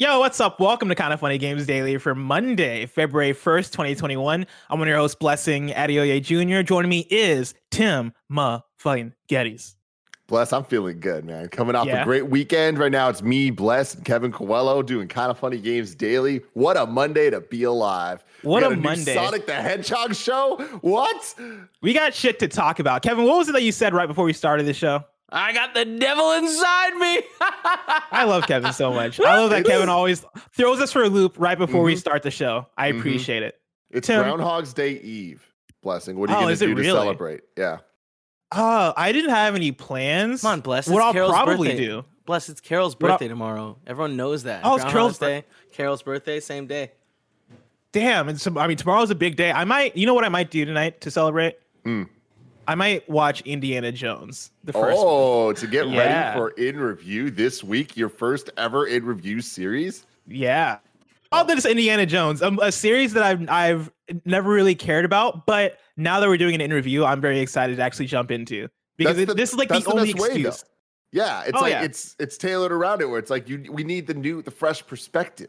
Yo, what's up? Welcome to Kinda Funny Games Daily for Monday, February 1st, 2021. I'm one of your hosts, Blessing Adioye Jr. Joining me is Tim fucking Gettys. Bless, I'm feeling good, man. Coming off a great weekend. Right now, it's me, Bless, and Kevin Coelho doing Kinda Funny Games Daily. What a Monday to be alive. What a Monday. Sonic the Hedgehog show? What? We got shit to talk about. Kevin, what was it that you said right before we started the show? I got the devil inside me. I love Kevin so much. I love that Kevin always throws us for a loop right before we start the show. I appreciate it. It's Tim. Groundhog's Day Eve, Blessing. What are you going to do to celebrate? Yeah. I didn't have any plans. Come on, Bless. What I'll probably do. Bless, it's Carol's birthday tomorrow. Everyone knows that. Oh, it's Carol's birthday. Carol's birthday, same day. Damn. And so, I mean, tomorrow's a big day. I might, you know what I might do tonight to celebrate? I might watch Indiana Jones, the first one. To get ready for In Review this week, your first ever In Review series? Yeah. All that is Indiana Jones, a series that I've never really cared about, but now that we're doing an In Review, I'm very excited to actually jump into. Because this is like the only excuse. Yeah, it's like it's tailored around it where it's like we need the fresh perspective.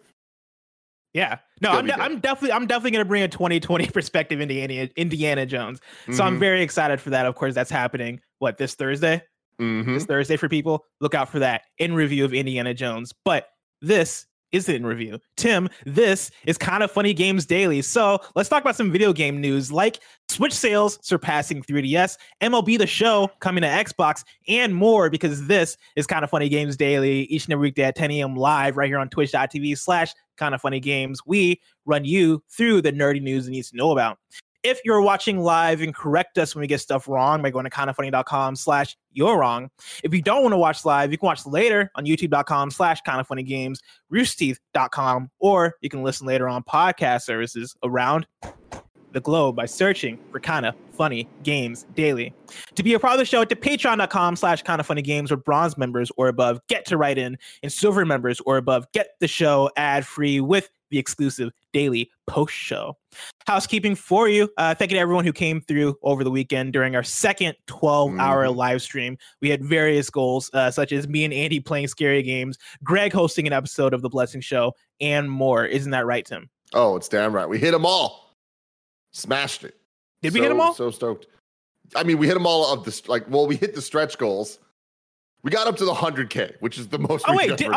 Yeah, no, I'm definitely going to bring a 2020 perspective into Indiana Jones. So I'm very excited for that. Of course, that's happening. What, this Thursday? This Thursday for people. Look out for that In Review of Indiana Jones. But this is In Review. Tim, this is Kinda Funny Games Daily. So let's talk about some video game news like Switch sales surpassing 3DS, MLB The Show coming to Xbox, and more, because this is Kinda Funny Games Daily each and every weekday at 10 a.m. live right here on twitch.tv/KindaFunnyGames. We run you through the nerdy news you need to know about. If you're watching live and correct us when we get stuff wrong by going to kindafunny.com/you'rewrong. If you don't want to watch live, you can watch later on youtube.com/KindaFunnyGames, roosterteeth.com, or you can listen later on podcast services around the globe by searching for Kinda Funny Games Daily. To be a part of the show, to patreon.com/KindaFunnyGames, where bronze members or above get to write in, and silver members or above get the show ad-free with the exclusive daily post show. Housekeeping for you. Thank you to everyone who came through over the weekend during our second 12-hour live stream. We had various goals, such as me and Andy playing scary games, Greg hosting an episode of The Blessing Show, and more. Isn't that right, Tim? Oh, it's damn right. We hit them all. Smashed it. Did we hit them all? So stoked. I mean, we hit them all of the, we hit the stretch goals. We got up to the 100K, which is the most. I didn't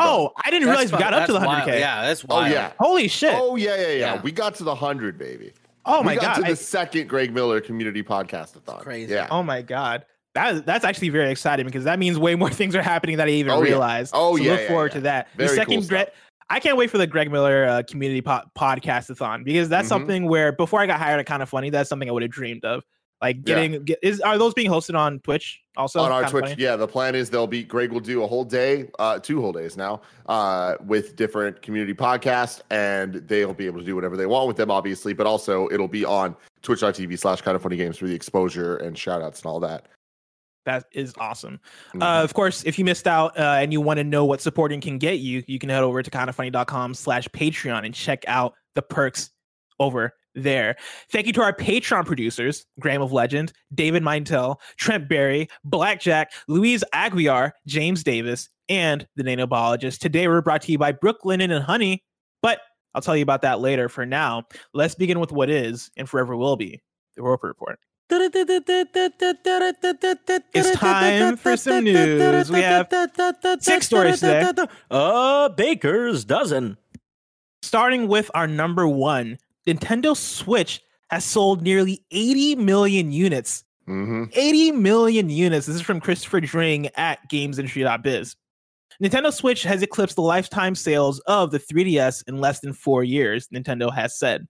realize we got up to the 100K. Wild. Yeah, that's wild. Oh, yeah. Holy shit. Oh, yeah. We got to the 100, baby. Oh, my God. We got to the second Greg Miller Community Podcast-a-thon. Crazy. Yeah. Oh, my God. That's actually very exciting because that means way more things are happening that I even realized. Yeah. Oh, so yeah. Look forward to that. Very the second cool stuff. I can't wait for the Greg Miller Community Podcast-a-thon because that's something where before I got hired at Kinda Funny, that's something I would have dreamed of. Like are those being hosted on Twitch also? On our Twitch, yeah. The plan is Greg will do a whole day, 2 whole days now, with different community podcasts, and they'll be able to do whatever they want with them, obviously. But also, it'll be on twitch.tv/KindaFunnyGames for the exposure and shout outs and all that. That is awesome. Of course, if you missed out and you want to know what supporting can get you, you can head over to kindafunny.com/Patreon and check out the perks over there. Thank you to our Patreon producers, Graham of Legend, David Mintel, Trent Berry, Blackjack, Louise Aguiar, James Davis, and the Nanobiologist. Today we're brought to you by Brooke Linen and Honey, but I'll tell you about that later. For now, let's begin with what is and forever will be the Roper Report. It's time for some news. We have 6 stories today. A baker's dozen. Starting with our number 1. Nintendo Switch has sold nearly 80 million units. 80 million units. This is from Christopher Dring at GamesIndustry.biz. Nintendo Switch has eclipsed the lifetime sales of the 3DS in less than 4 years, Nintendo has said.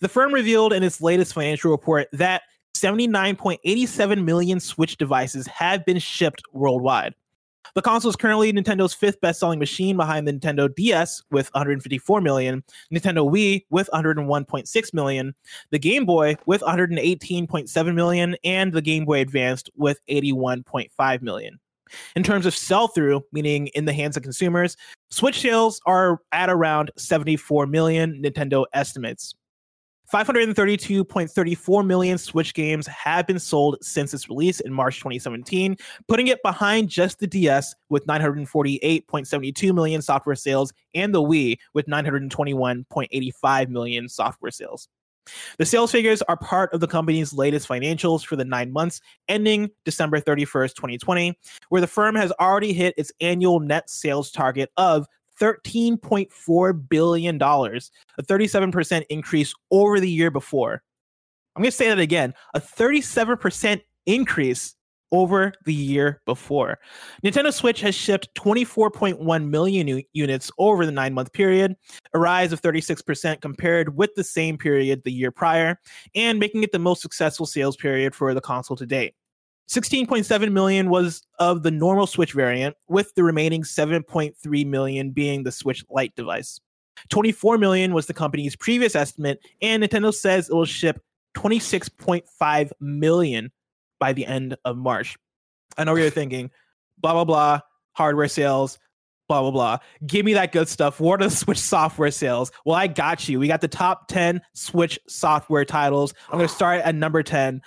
The firm revealed in its latest financial report that 79.87 million Switch devices have been shipped worldwide. The console is currently Nintendo's 5th best-selling machine behind the Nintendo DS with 154 million, Nintendo Wii with 101.6 million, the Game Boy with 118.7 million, and the Game Boy Advance with 81.5 million. In terms of sell-through, meaning in the hands of consumers, Switch sales are at around 74 million, Nintendo estimates. 532.34 million Switch games have been sold since its release in March 2017, putting it behind just the DS with 948.72 million software sales and the Wii with 921.85 million software sales. The sales figures are part of the company's latest financials for the 9 months ending December 31st, 2020, where the firm has already hit its annual net sales target of $13.4 billion, a 37% increase over the year before. I'm going to say that again, a 37% increase over the year before. Nintendo Switch has shipped 24.1 million units over the 9-month period, a rise of 36% compared with the same period the year prior, and making it the most successful sales period for the console to date. 16.7 million was of the normal Switch variant, with the remaining 7.3 million being the Switch Lite device. 24 million was the company's previous estimate, and Nintendo says it will ship 26.5 million by the end of March. I know you're thinking, blah, blah, blah, hardware sales, blah, blah, blah. Give me that good stuff. What are the Switch software sales? Well, I got you. We got the top 10 Switch software titles. I'm going to start at number 10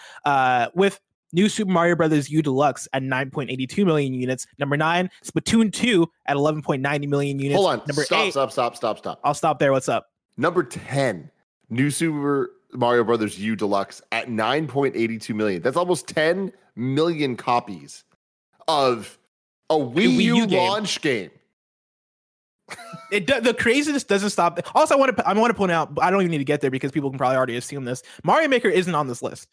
with New Super Mario Bros. U Deluxe at 9.82 million units. Number 9, Splatoon 2 at 11.90 million units. Hold on. Number stop, 8. Stop. I'll stop there. What's up? Number 10, New Super Mario Brothers U Deluxe at 9.82 million. That's almost 10 million copies of a Wii U launch game. The craziness doesn't stop. Also, I want to point out, I don't even need to get there because people can probably already assume this. Mario Maker isn't on this list.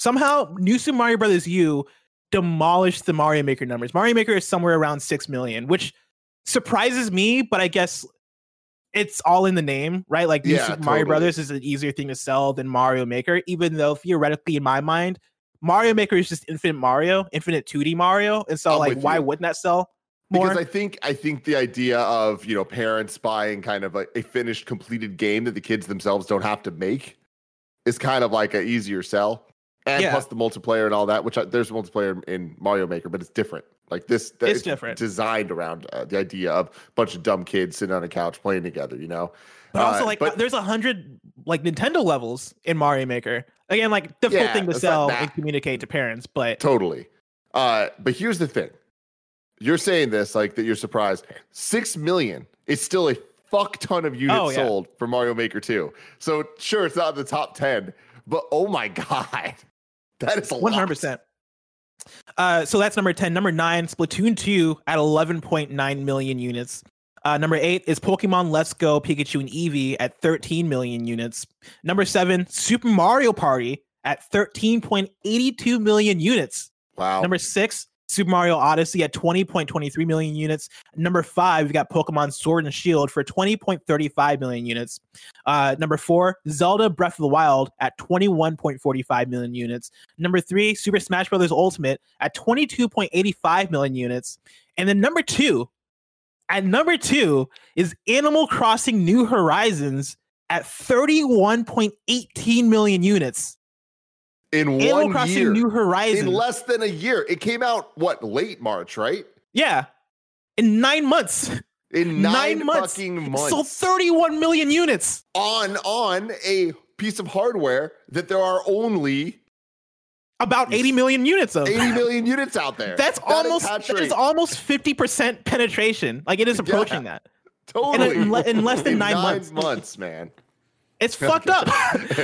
Somehow, New Super Mario Brothers U demolished the Mario Maker numbers. Mario Maker is somewhere around 6 million, which surprises me, but I guess it's all in the name, right? Like, yeah, Super Mario Brothers is an easier thing to sell than Mario Maker, even though theoretically, in my mind, Mario Maker is just infinite Mario, infinite 2D Mario, and so why wouldn't that sell more? Because I think the idea of, you know, parents buying kind of like a finished, completed game that the kids themselves don't have to make is kind of like an easier sell, and plus the multiplayer and all that. Which there's multiplayer in Mario Maker, but it's different. Like this, it's different. Designed around the idea of a bunch of dumb kids sitting on a couch playing together, you know. But also, there's 100 like Nintendo levels in Mario Maker. Again, like difficult thing to sell and communicate to parents, but totally. But here's the thing: you're saying this like that you're surprised. 6 million is still a fuck ton of units sold for Mario Maker 2. So sure, it's not in the top 10, but oh my god, that is a 100%. So that's number 10. Number 9, Splatoon 2 at 11.9 million units. Number 8 is Pokemon Let's Go Pikachu and Eevee at 13 million units. Number 7, Super Mario Party at 13.82 million units. Wow. Number 6, Super Mario Odyssey at 20.23 million units. Number 5, we got Pokemon Sword and Shield for 20.35 million units. Number 4, Zelda Breath of the Wild at 21.45 million units. Number 3, Super Smash Bros. Ultimate at 22.85 million units. And then number two is Animal Crossing New Horizons at 31.18 million units. In Animal Crossing year, New Horizons. In less than a year. It came out, late March, right? Yeah. In 9 months. In nine months, fucking months. Sold 31 million units. On a piece of hardware that there are only about 80 million units of. 80 million units out there. That is almost 50% penetration. Like, it is approaching that. Totally. In less than nine months. 9 months, man. It's fucked up.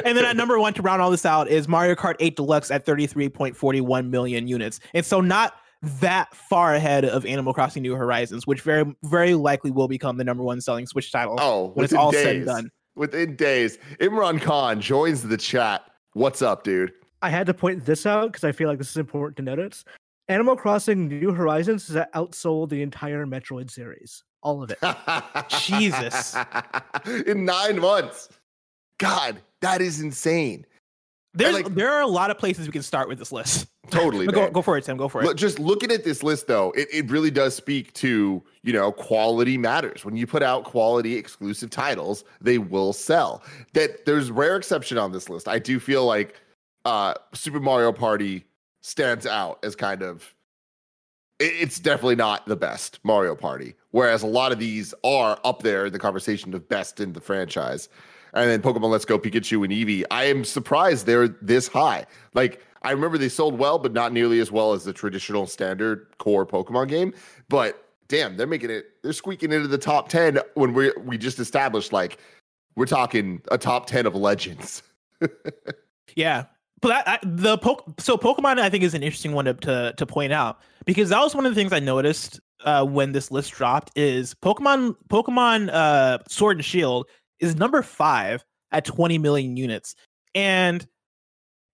And then at number 1, to round all this out, is Mario Kart 8 Deluxe at 33.41 million units. And so not that far ahead of Animal Crossing New Horizons, which very, very likely will become the number 1 selling Switch title when it's all said and done. Within days. Imran Khan joins the chat. What's up, dude? I had to point this out because I feel like this is important to notice. Animal Crossing New Horizons has outsold the entire Metroid series. All of it. Jesus. In 9 months. God, that is insane. There are a lot of places we can start with this list. Totally. go for it, Tim. Go for it. Just looking at this list, though, it really does speak to, you know, quality matters. When you put out quality exclusive titles, they will sell. That there's rare exception on this list. I do feel like Super Mario Party stands out as kind of, it's definitely not the best Mario Party, whereas a lot of these are up there in the conversation of best in the franchise. and then Pokemon Let's Go, Pikachu, and Eevee. I am surprised they're this high. Like, I remember they sold well, but not nearly as well as the traditional standard core Pokemon game. But damn, they're making it, they're squeaking into the top 10 when we just established, like, we're talking a top 10 of legends. Yeah. But so Pokemon, I think, is an interesting one to point out, because that was one of the things I noticed when this list dropped is Pokemon Sword and Shield is number 5 at 20 million units. And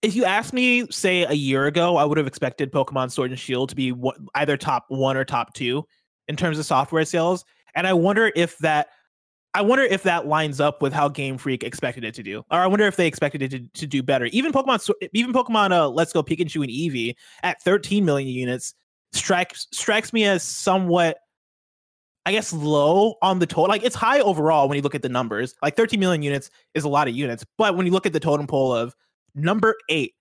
if you asked me, say, a year ago, I would have expected Pokemon Sword and Shield to be either top 1 or top 2 in terms of software sales. And I wonder if that lines up with how Game Freak expected it to do, or I wonder if they expected it to do better. Even Pokemon Let's Go Pikachu and Eevee at 13 million units strikes me as somewhat, I guess, low on the total. Like, it's high overall when you look at the numbers. Like, 13 million units is a lot of units, but when you look at the totem pole of number 8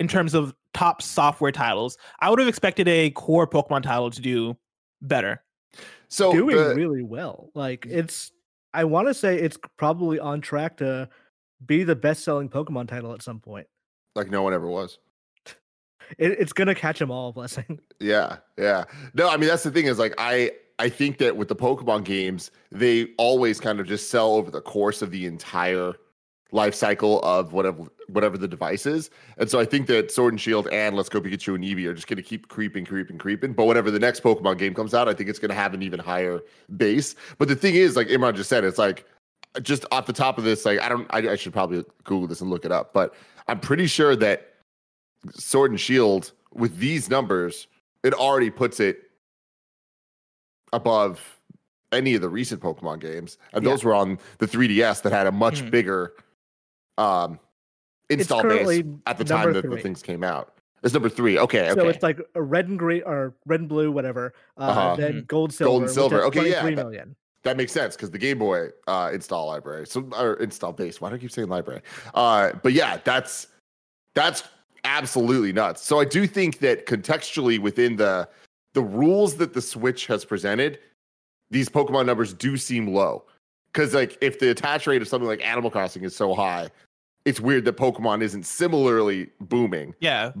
in terms of top software titles, I would have expected a core Pokemon title to do better. So doing really well. Like, it's, I want to say it's probably on track to be the best-selling Pokemon title at some point. Like no one ever was. It's gonna catch them all, Blessing. Yeah, yeah. No, I mean, that's the thing is, like, I think that with the Pokemon games, they always kind of just sell over the course of the entire life cycle of whatever the device is. And so I think that Sword and Shield and Let's Go Pikachu and Eevee are just going to keep creeping. But whenever the next Pokemon game comes out, I think it's going to have an even higher base. But the thing is, like Imran just said, it's like, just off the top of this, like, I should probably Google this and look it up, but I'm pretty sure that Sword and Shield, with these numbers, it already puts it above any of the recent Pokemon games. And those were on the 3DS that had a much bigger install base at the time that the things came out. It's number 3. Okay. So it's like a red and green or red and blue, whatever. Then gold and silver. Okay, yeah. That makes sense because the Game Boy install base. Why do I keep saying library? But yeah, that's absolutely nuts. So I do think that contextually within the rules that the Switch has presented, these Pokemon numbers do seem low. Because, like, if the attach rate of something like Animal Crossing is so high, it's weird that Pokemon isn't similarly booming. Yeah.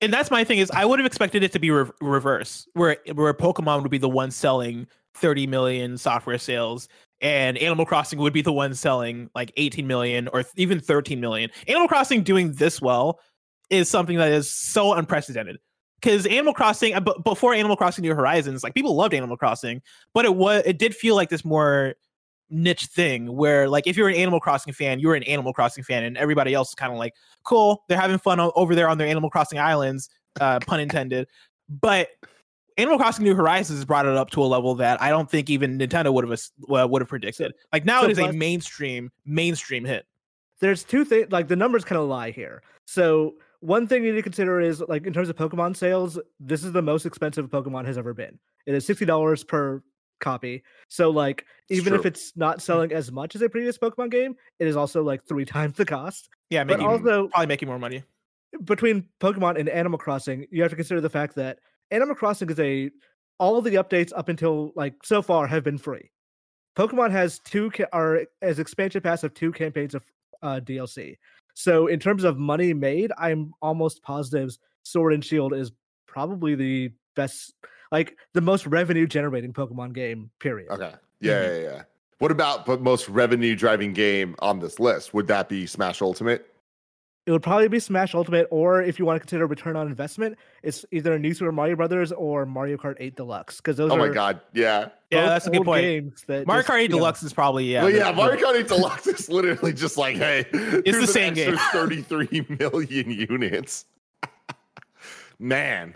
And that's my thing is I would have expected it to be reverse, where Pokemon would be the one selling 30 million software sales, and Animal Crossing would be the one selling, like, 18 million or even 13 million. Animal Crossing doing this well is something that is so unprecedented. Because Animal Crossing, before Animal Crossing New Horizons, like, people loved Animal Crossing, but it did feel like this more niche thing where, like, if you're an Animal Crossing fan, you're an Animal Crossing fan, and everybody else is kind of like, cool, they're having fun over there on their Animal Crossing islands, pun intended. But Animal Crossing New Horizons brought it up to a level that I don't think even Nintendo would have predicted. Like, now it is a mainstream hit. There's two things, like, the numbers kind of lie here. So one thing you need to consider is, like, in terms of Pokemon sales, this is the most expensive Pokemon has ever been. It is $60 per copy. So, like, even if it's not selling as much as a previous Pokemon game, it is also like 3 times the cost. Yeah, but also probably making more money. Between Pokemon and Animal Crossing, you have to consider the fact that Animal Crossing is all of the updates up until, like, so far have been free. Pokemon has as expansion pass of 2 campaigns of DLC. So in terms of money made, I'm almost positive Sword and Shield is probably the best, like, the most revenue generating Pokemon game, period. Okay. Yeah. What about the most revenue driving game on this list? Would that be Smash Ultimate? It would probably be Smash Ultimate, or if you want to consider return on investment, it's either New Super Mario Brothers or Mario Kart 8 Deluxe. Because those are, my god, yeah, that's a good point. Mario Kart 8 Deluxe is probably Mario Kart 8 Deluxe is literally just like, hey, it's the same game. 33 million units. Man,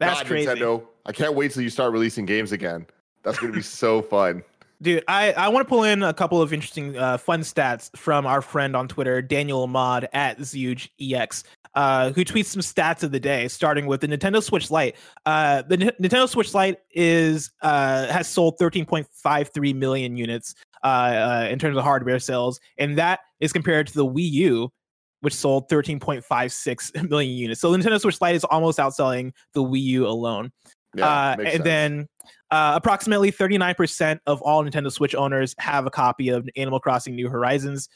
that's god, crazy. Nintendo, I can't wait till you start releasing games again. That's gonna be so fun. Dude, I want to pull in a couple of interesting fun stats from our friend on Twitter, Daniel Ahmad at ZugeEX, who tweets some stats of the day, starting with the Nintendo Switch Lite. The Nintendo Switch Lite has sold 13.53 million units in terms of hardware sales, and that is compared to the Wii U, which sold 13.56 million units. So the Nintendo Switch Lite is almost outselling the Wii U alone. Yeah, Then approximately 39% of all Nintendo Switch owners have a copy of Animal Crossing New Horizons,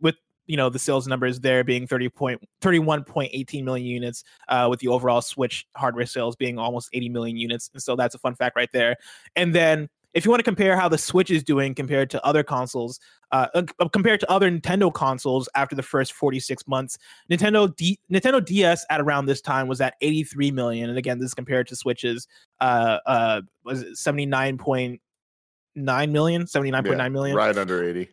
with the sales numbers there being 31.18 million units, with the overall Switch hardware sales being almost 80 million units. And so that's a fun fact right there. And then if you want to compare how the Switch is doing compared to other consoles, compared to other Nintendo consoles after the first 46 months, Nintendo DS at around this time was at 83 million. And again, this is compared to Switch's 79.9 million. Right under 80.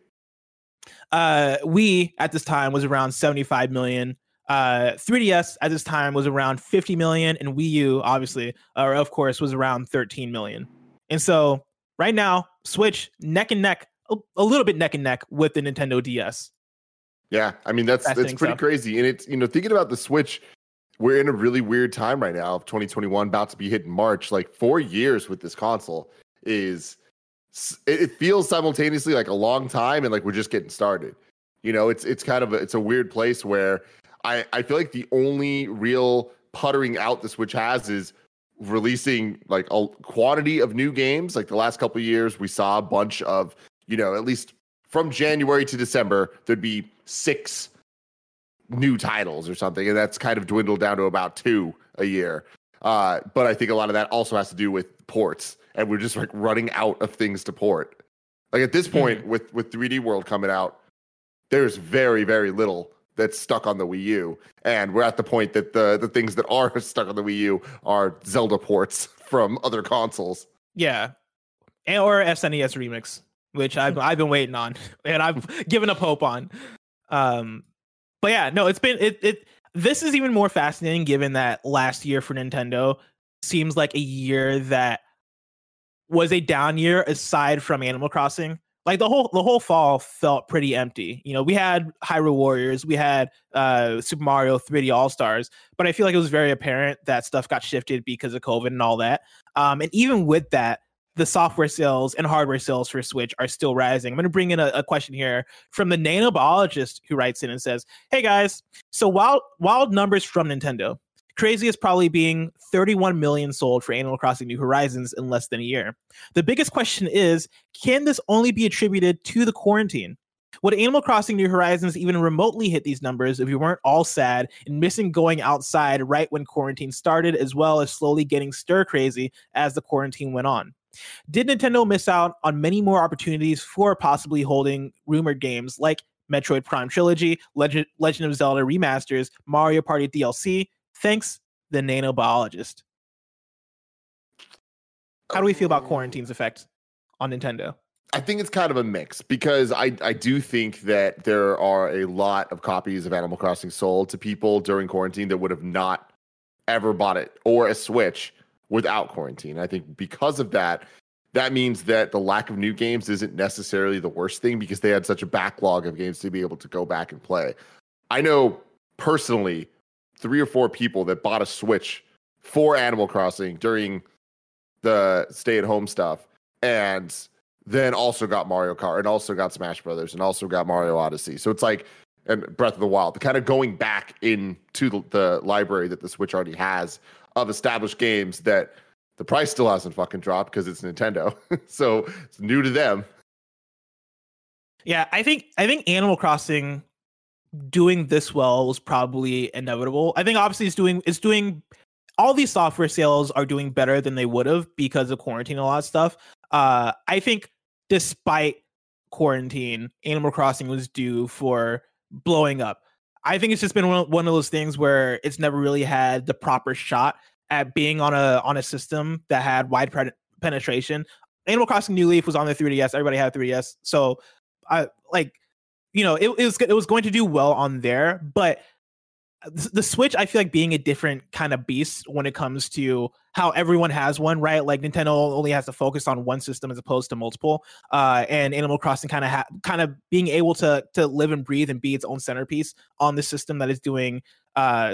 Wii at this time was around 75 million. 3DS at this time was around 50 million. And Wii U, obviously, or of course, was around 13 million. And so right now, Switch neck and neck, a little bit neck and neck with the Nintendo DS. Yeah, I mean, that's pretty crazy. And it's, thinking about the Switch, we're in a really weird time right now of 2021, about to be hit in March. Like 4 years with this console is... it feels simultaneously like a long time and like we're just getting started. It's kind of it's a weird place where I feel like the only real puttering out the Switch has is releasing like a quantity of new games. Like the last couple of years, we saw a bunch of, at least from January to December, there'd be 6 new titles or something. And that's kind of dwindled down to about 2 a year. But I think a lot of that also has to do with ports. And we're just like running out of things to port. Like at this point, with 3D World coming out, there's very, very little that's stuck on the Wii U. And we're at the point that the things that are stuck on the Wii U are Zelda ports from other consoles. Yeah. Or SNES Remix, which I've been waiting on and I've given up hope on. But yeah, no, it's been this is even more fascinating given that last year for Nintendo seems like a year that was a down year aside from Animal Crossing. Like the whole fall felt pretty empty. We had Hyrule Warriors, we had Super Mario 3D All-Stars, but I feel like it was very apparent that stuff got shifted because of COVID and all that. And even with that, the software sales and hardware sales for Switch are still rising. I'm going to bring in a question here from the nanobiologist who writes in and says, "Hey guys, so wild numbers from Nintendo. Crazy is probably being 31 million sold for Animal Crossing New Horizons in less than a year. The biggest question is, can this only be attributed to the quarantine? Would Animal Crossing New Horizons even remotely hit these numbers if we weren't all sad and missing going outside right when quarantine started, as well as slowly getting stir crazy as the quarantine went on? Did Nintendo miss out on many more opportunities for possibly holding rumored games like Metroid Prime Trilogy, Legend of Zelda Remasters, Mario Party DLC? Thanks, the nanobiologist." How do we feel about quarantine's effect on Nintendo? I think it's kind of a mix because I do think that there are a lot of copies of Animal Crossing sold to people during quarantine that would have not ever bought it or a Switch without quarantine. I think because of that, that means that the lack of new games isn't necessarily the worst thing because they had such a backlog of games to be able to go back and play. I know personally 3 or 4 people that bought a Switch for Animal Crossing during the stay-at-home stuff and then also got Mario Kart and also got Smash Brothers and also got Mario Odyssey. So it's like, and Breath of the Wild, the kind of going back into the library that the Switch already has of established games that the price still hasn't fucking dropped because it's Nintendo. So it's new to them. Yeah, I think Animal Crossing doing this well was probably inevitable. I think obviously it's doing all these software sales are doing better than they would have because of quarantine and a lot of stuff. I think despite quarantine, Animal Crossing was due for blowing up. I think it's just been one of those things where it's never really had the proper shot at being on a system that had wide penetration. Animal Crossing New Leaf was on the 3DS. Everybody had a 3DS. So I like, it was going to do well on there, but the Switch, I feel like being a different kind of beast when it comes to how everyone has one, right? Like Nintendo only has to focus on one system as opposed to multiple, and Animal Crossing kind of being able to live and breathe and be its own centerpiece on the system that is doing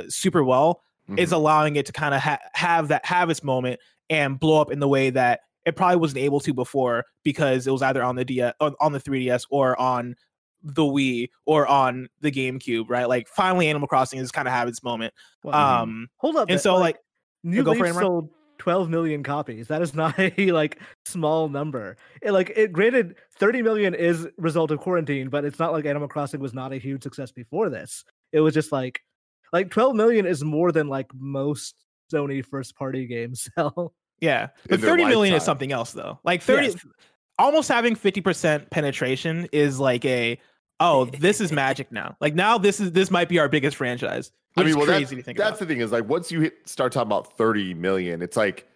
super well is allowing it to kind of have its moment and blow up in the way that it probably wasn't able to before because it was either on the DS, on the 3DS, or on the Wii or on the GameCube, right? Like finally Animal Crossing is kind of have its moment. Hold up. And so like New Leaf sold 12 million copies. That is not a like small number. It granted 30 million is result of quarantine, but it's not like Animal Crossing was not a huge success before this. It was just like 12 million is more than like most Sony first party games sell. Yeah. But 30 million is something else though. Like 30 yes. Almost having 50% penetration is like a this is magic now. Like now this might be our biggest franchise. I mean, well, crazy to think that's about. The thing is like once you start talking about 30 million, it's like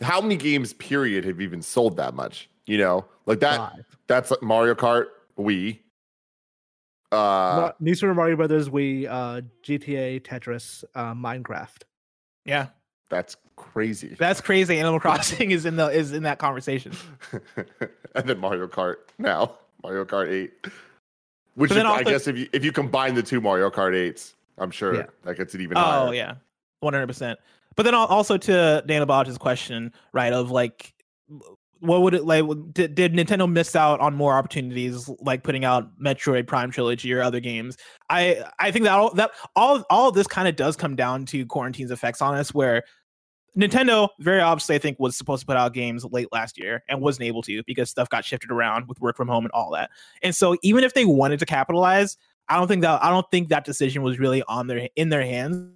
how many games period have even sold that much? You know, like that. God. That's like Mario Kart, Wii, New Super Mario Brothers, Wii, GTA, Tetris, Minecraft. Yeah, that's crazy. That's crazy. Animal Crossing is in that conversation. And then Mario Kart now, Mario Kart 8, which is, I guess if you combine the two Mario Kart 8s. I'm sure that gets it even higher. Oh, yeah, 100%. But then also to Daniel Bodge's question, right, of like, what would it like? Did Nintendo miss out on more opportunities like putting out Metroid Prime Trilogy or other games? I think that all of this kind of does come down to quarantine's effects on us, where Nintendo very obviously, I think, was supposed to put out games late last year and wasn't able to because stuff got shifted around with work from home and all that. And so even if they wanted to capitalize, I don't think that decision was really in their hands.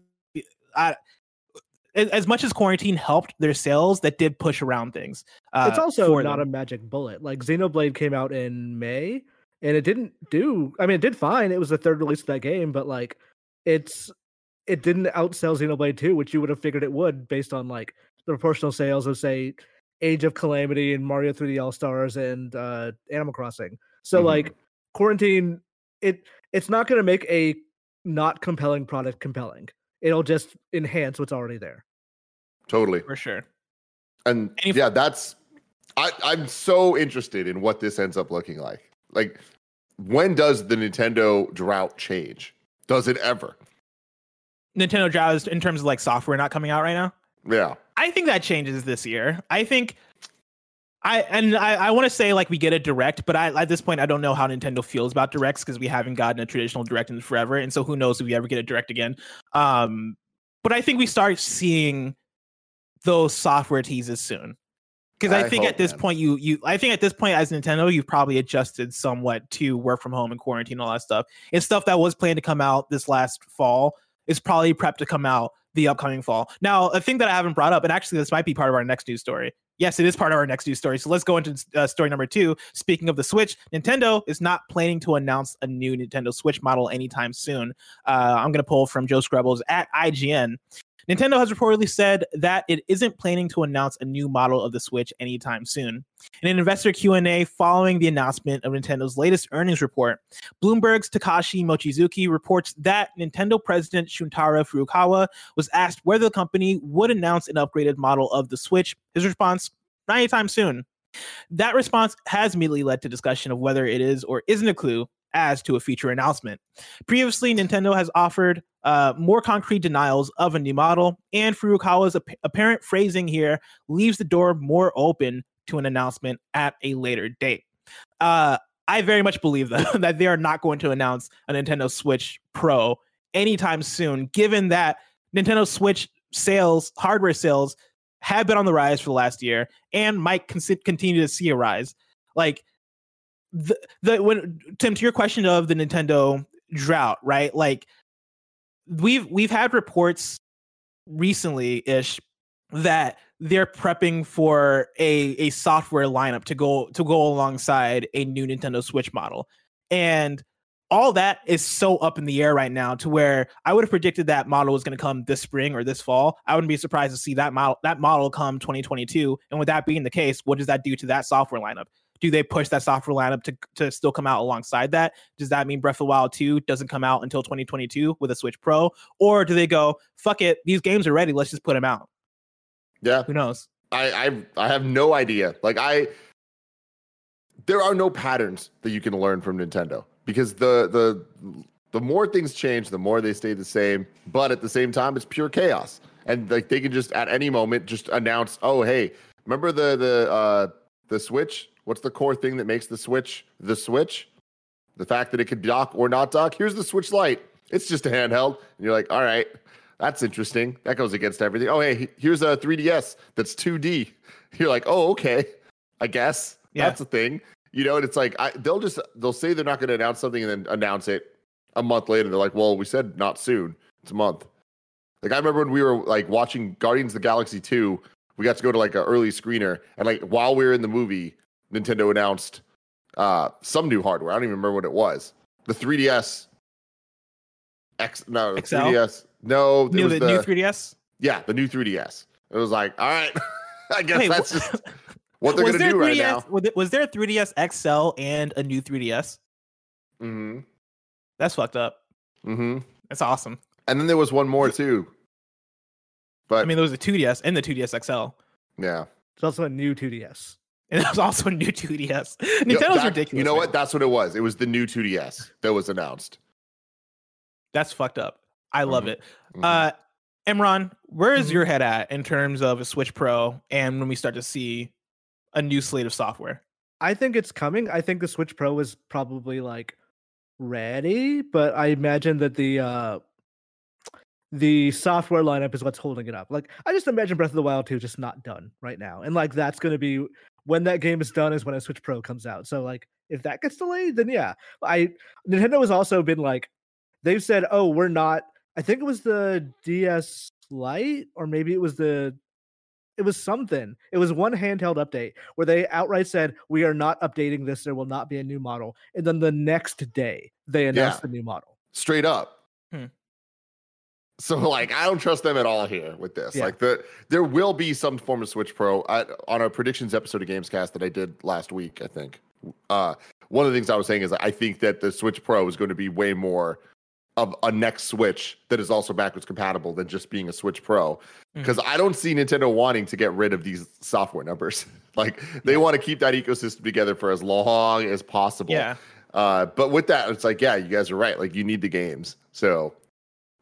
As much as quarantine helped their sales, that did push around things. It's also not a magic bullet. Like Xenoblade came out in May, and it didn't do. I mean, it did fine. It was the third release of that game, but like, it didn't outsell Xenoblade 2, which you would have figured it would based on like the proportional sales of say Age of Calamity and Mario 3D All Stars and Animal Crossing. So like quarantine. It's not going to make a not compelling product compelling. It'll just enhance what's already there. Totally. For sure. And I'm so interested in what this ends up looking like. Like, when does the Nintendo drought change? Does it ever? Nintendo drought is in terms of like software not coming out right now? Yeah. I think that changes this year. I want to say like we get a direct, but at this point I don't know how Nintendo feels about directs because we haven't gotten a traditional direct in forever, and so who knows if we ever get a direct again. But I think we start seeing those software teases soon because I think at this point as Nintendo you've probably adjusted somewhat to work from home and quarantine and all that stuff. It's stuff that was planned to come out this last fall. It's probably prepped to come out the upcoming fall. Now, a thing that I haven't brought up, and actually this might be part of our next news story. Yes, it is part of our next news story. So let's go into story number 2. Speaking of the Switch, Nintendo is not planning to announce a new Nintendo Switch model anytime soon. I'm going to pull from Joe Scrubbles at IGN. Nintendo has reportedly said that it isn't planning to announce a new model of the Switch anytime soon. In an investor Q&A following the announcement of Nintendo's latest earnings report, Bloomberg's Takashi Mochizuki reports that Nintendo president Shuntaro Furukawa was asked whether the company would announce an upgraded model of the Switch. His response, not anytime soon. That response has immediately led to discussion of whether it is or isn't a clue as to a future announcement. Previously, Nintendo has offered more concrete denials of a new model, and Furukawa's apparent phrasing here leaves the door more open to an announcement at a later date. I very much believe that they are not going to announce a Nintendo Switch Pro anytime soon, given that Nintendo Switch sales, hardware sales, have been on the rise for the last year and might continue to see a rise. Like when Tim, to your question of the Nintendo drought, right? Like we've had reports recently-ish that they're prepping for a software lineup to go alongside a new Nintendo Switch model. And all that is so up in the air right now to where I would have predicted that model was going to come this spring or this fall. I wouldn't be surprised to see that model come 2022. And with that being the case, what does that do to that software lineup? Do they push that software lineup to still come out alongside that? Does that mean Breath of the Wild 2 doesn't come out until 2022 with a Switch Pro? Or do they go, fuck it, these games are ready, let's just put them out? Yeah. Who knows? I have no idea. Like there are no patterns that you can learn from Nintendo because the more things change, the more they stay the same. But at the same time, it's pure chaos. And like they can just at any moment just announce, oh hey, remember the Switch? What's the core thing that makes the Switch the Switch? The fact that it could dock or not dock. Here's the Switch Lite. It's just a handheld. And you're like, all right. that's interesting. That goes against everything. Oh, hey, here's a 3DS that's 2D. You're like, oh, okay, I guess that's a thing. You know, and it's like they'll say they're not going to announce something and then announce it a month later. They're like, well, we said not soon. It's a month. Like I remember when we were like watching Guardians of the Galaxy 2, we got to go to like an early screener, and like while we were in the movie, Nintendo announced some new hardware. I don't even remember what it was. The 3DS X, no, XL? 3DS. No, it was the new 3DS. Yeah, the new 3DS. It was like, all right, I guess that's just what they're gonna do right now. Was there a 3DS XL and a new 3DS? Mm-hmm. That's fucked up. Mm-hmm. That's awesome. And then there was one more too. But I mean, there was a 2DS and the 2DS XL. Yeah, it's also a new 2DS. And it was also a new 2DS. Nintendo's ridiculous. You know what? That's what it was. It was the new 2DS that was announced. That's fucked up. I love it. Mm-hmm. Imran, where is your head at in terms of a Switch Pro and when we start to see a new slate of software? I think it's coming. I think the Switch Pro is probably like ready, but I imagine that the software lineup is what's holding it up. Like, I just imagine Breath of the Wild 2 just not done right now. And like, that's going to be when that game is done is when a Switch Pro comes out. So like, if that gets delayed, then yeah. Nintendo has also been like, they've said, oh, we're not, I think it was the DS Lite, or maybe it was something. It was one handheld update where they outright said, we are not updating this. There will not be a new model. And then the next day they announced the new model. Straight up. Hmm. So, like, I don't trust them at all here with this. Yeah. Like, there will be some form of Switch Pro. On our predictions episode of Gamescast that I did last week, I think. One of the things I was saying is I think that the Switch Pro is going to be way more of a next Switch that is also backwards compatible than just being a Switch Pro. Because I don't see Nintendo wanting to get rid of these software numbers. Like, they want to keep that ecosystem together for as long as possible. Yeah. But with that, it's like, yeah, you guys are right. Like, you need the games. So...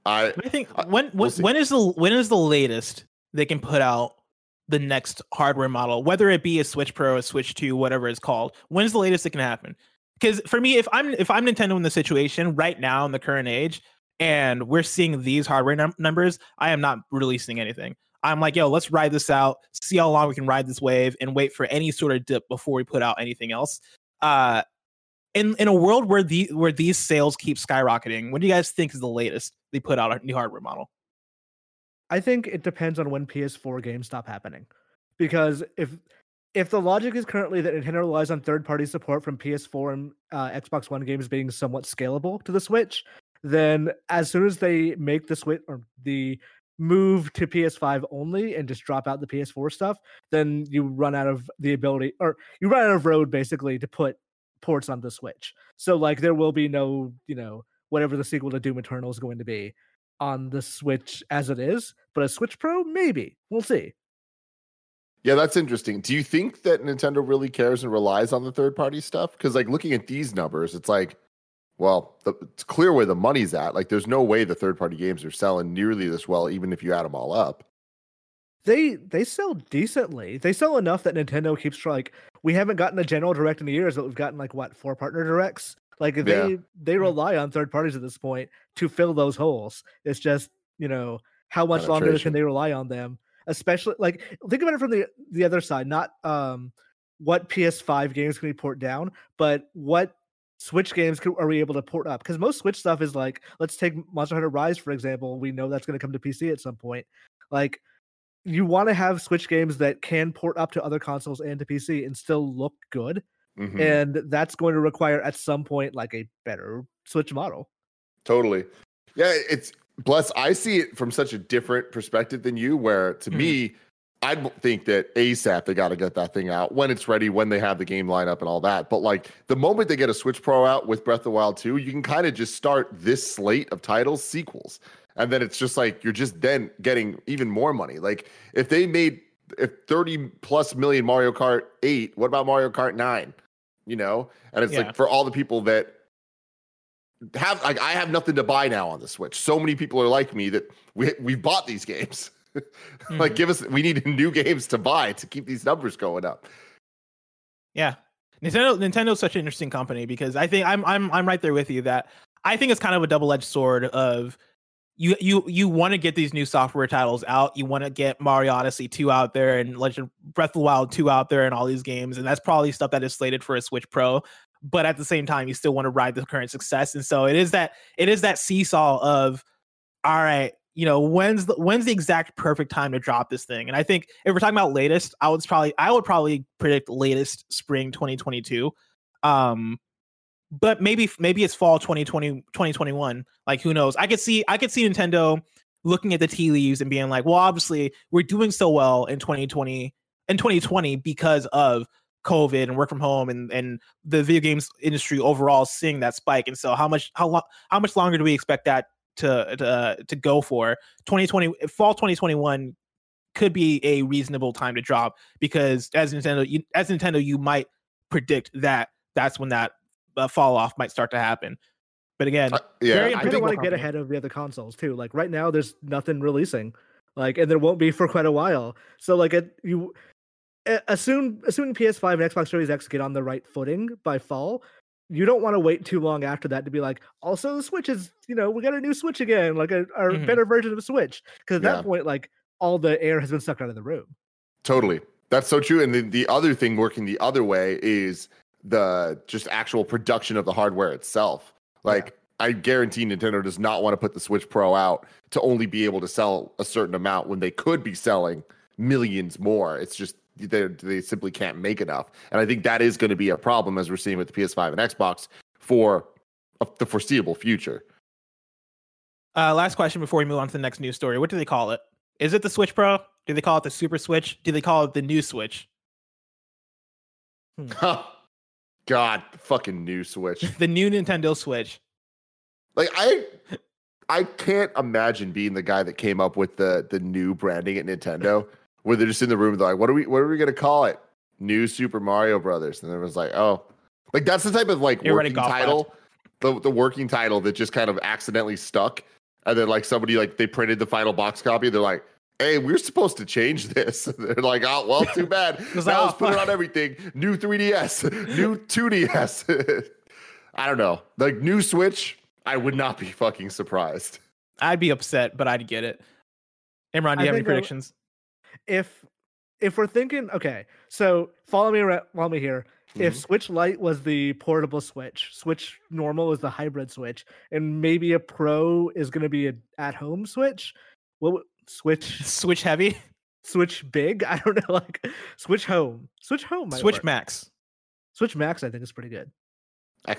I think when is the latest they can put out the next hardware model, whether it be a Switch Pro, a Switch 2, whatever it's called? When's the latest it can happen? Because for me, if I'm Nintendo in the situation right now in the current age, and we're seeing these hardware numbers, I am not releasing anything. I'm like, yo, let's ride this out, see how long we can ride this wave, and wait for any sort of dip before we put out anything else. In a world where these sales keep skyrocketing, what do you guys think is the latest they put out a new hardware model? I think it depends on when PS4 games stop happening, because if the logic is currently that Nintendo relies on third-party support from PS4 and Xbox One games being somewhat scalable to the Switch, then as soon as they make the Switch or the move to PS5 only and just drop out the PS4 stuff, then you run out of the ability or you run out of road basically to put ports on the Switch. So like there will be no, you know, whatever the sequel to Doom Eternal is going to be on the Switch as it is, but a Switch Pro, maybe. We'll see. Yeah, that's interesting. Do you think that Nintendo really cares and relies on the third-party stuff? Because like looking at these numbers, it's like, well, it's clear where the money's at. Like there's no way the third-party games are selling nearly this well, even if you add them all up. They sell decently. They sell enough that Nintendo keeps like, we haven't gotten a general direct in the years, but we've gotten like what, 4 partner directs. Like they rely on third parties at this point to fill those holes. It's just, you know, how much longer can they rely on them? Especially like think about it from the other side, not what PS5 games can we port down, but what Switch games are we able to port up? Because most Switch stuff is like, let's take Monster Hunter Rise for example. We know that's going to come to PC at some point. Like you want to have Switch games that can port up to other consoles and to PC and still look good. Mm-hmm. And that's going to require at some point, like a better Switch model. Totally. Yeah. I see it from such a different perspective than you, where to me, I think that ASAP, they got to get that thing out when it's ready, when they have the game lineup and all that. But like the moment they get a Switch Pro out with Breath of the Wild 2, you can kind of just start this slate of titles, sequels. And then it's just like, you're just then getting even more money. Like if they made 30+ million Mario Kart 8, what about Mario Kart 9? You know? And it's like for all the people that have, like I have nothing to buy now on the Switch. So many people are like me that we bought these games. Like we need new games to buy to keep these numbers going up. Yeah. Nintendo's such an interesting company because I think I'm right there with you that I think it's kind of a double-edged sword of you want to get these new software titles out. You want to get Mario Odyssey 2 out there and Legend Breath of the Wild 2 out there and all these games. And that's probably stuff that is slated for a Switch Pro. But at the same time, you still want to ride the current success. And so it is that seesaw of, all right, you know, when's the exact perfect time to drop this thing? And I think if we're talking about latest, I would probably predict latest spring 2022. But maybe it's fall 2021. Like, who knows? I could see Nintendo looking at the tea leaves and being like, well, obviously we're doing so well in 2020 because of COVID and work from home and the video games industry overall seeing that spike. And so how much longer do we expect that to go for? 2020 fall 2021 could be a reasonable time to drop, because as Nintendo you might predict that's when that fall off might start to happen. But again, I don't want to get ahead of the other consoles too. Like right now there's nothing releasing, like, and there won't be for quite a while. So like assuming PS5 and Xbox Series X get on the right footing by fall, you don't want to wait too long after that to be like, also the Switch is, you know, we got a new Switch again, like a better version of a Switch. Because at that point, like, all the air has been sucked out of the room. Totally. That's so true. And the other thing working the other way is the just actual production of the hardware itself. Like, I guarantee Nintendo does not want to put the Switch Pro out to only be able to sell a certain amount when they could be selling millions more. It's just, they simply can't make enough. And I think that is going to be a problem, as we're seeing with the PS5 and Xbox, for the foreseeable future. Last question before we move on to the next news story. What do they call it? Is it the Switch Pro? Do they call it the Super Switch? Do they call it the new Switch? God, the fucking new Switch. The new Nintendo Switch. Like, I can't imagine being the guy that came up with the new branding at Nintendo. Where they're just in the room, they're like, what are we going to call it? New Super Mario Brothers. And everyone's like, oh. Like, that's the type of, like, working title. The working title that just kind of accidentally stuck. And then, like, somebody, like, they printed the final box copy. They're like, hey, we're supposed to change this. And they're like, oh, well, too bad. Now let's put it on everything. New 3DS. New 2DS. I don't know. Like, new Switch, I would not be fucking surprised. I'd be upset, but I'd get it. Imran, do you have any predictions? If we're thinking, okay, so follow me here. Mm-hmm. If Switch Lite was the portable Switch, Switch Normal is the hybrid Switch, and maybe a Pro is going to be an at-home Switch. Well, Switch Heavy, Switch Big. I don't know, like Switch Home, Switch Max. I think is pretty good.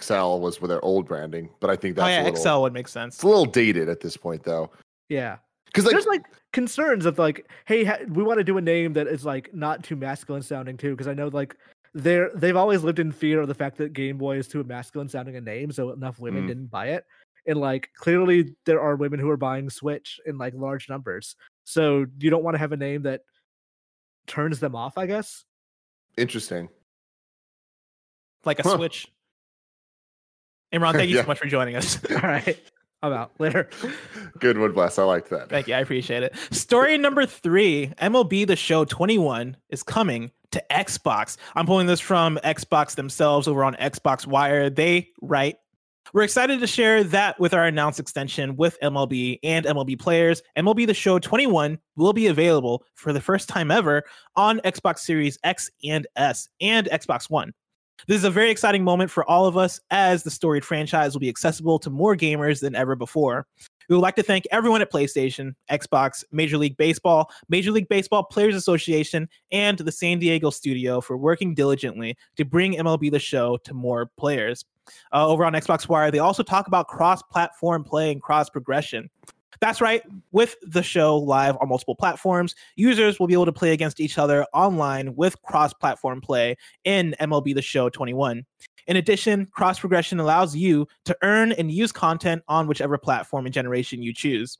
XL was with their old branding, but I think that's XL would make sense. It's a little dated at this point, though. Yeah. Because like, there's like concerns of like, hey, we want to do a name that is like not too masculine sounding too. Because I know like they've always lived in fear of the fact that Game Boy is too masculine sounding a name, so enough women didn't buy it. And like clearly there are women who are buying Switch in like large numbers. So you don't want to have a name that turns them off, I guess. Interesting. Like a Switch. Imran, thank you so much for joining us. All right. I'm out. Later. Good one, Bless. I liked that. Thank you. I appreciate it. Story number 3, MLB The Show 21 is coming to Xbox. I'm pulling this from Xbox themselves over on Xbox Wire. They write, we're excited to share that with our announced extension with MLB and MLB players, MLB The Show 21 will be available for the first time ever on Xbox Series X and S and Xbox One. This is a very exciting moment for all of us, as the storied franchise will be accessible to more gamers than ever before. We would like to thank everyone at PlayStation, Xbox, Major League Baseball Players Association, and the San Diego studio for working diligently to bring MLB The Show to more players. Over on Xbox Wire, they also talk about cross-platform play and cross-progression. That's right. With the show live on multiple platforms, users will be able to play against each other online with cross-platform play in MLB The Show 21. In addition, cross-progression allows you to earn and use content on whichever platform and generation you choose.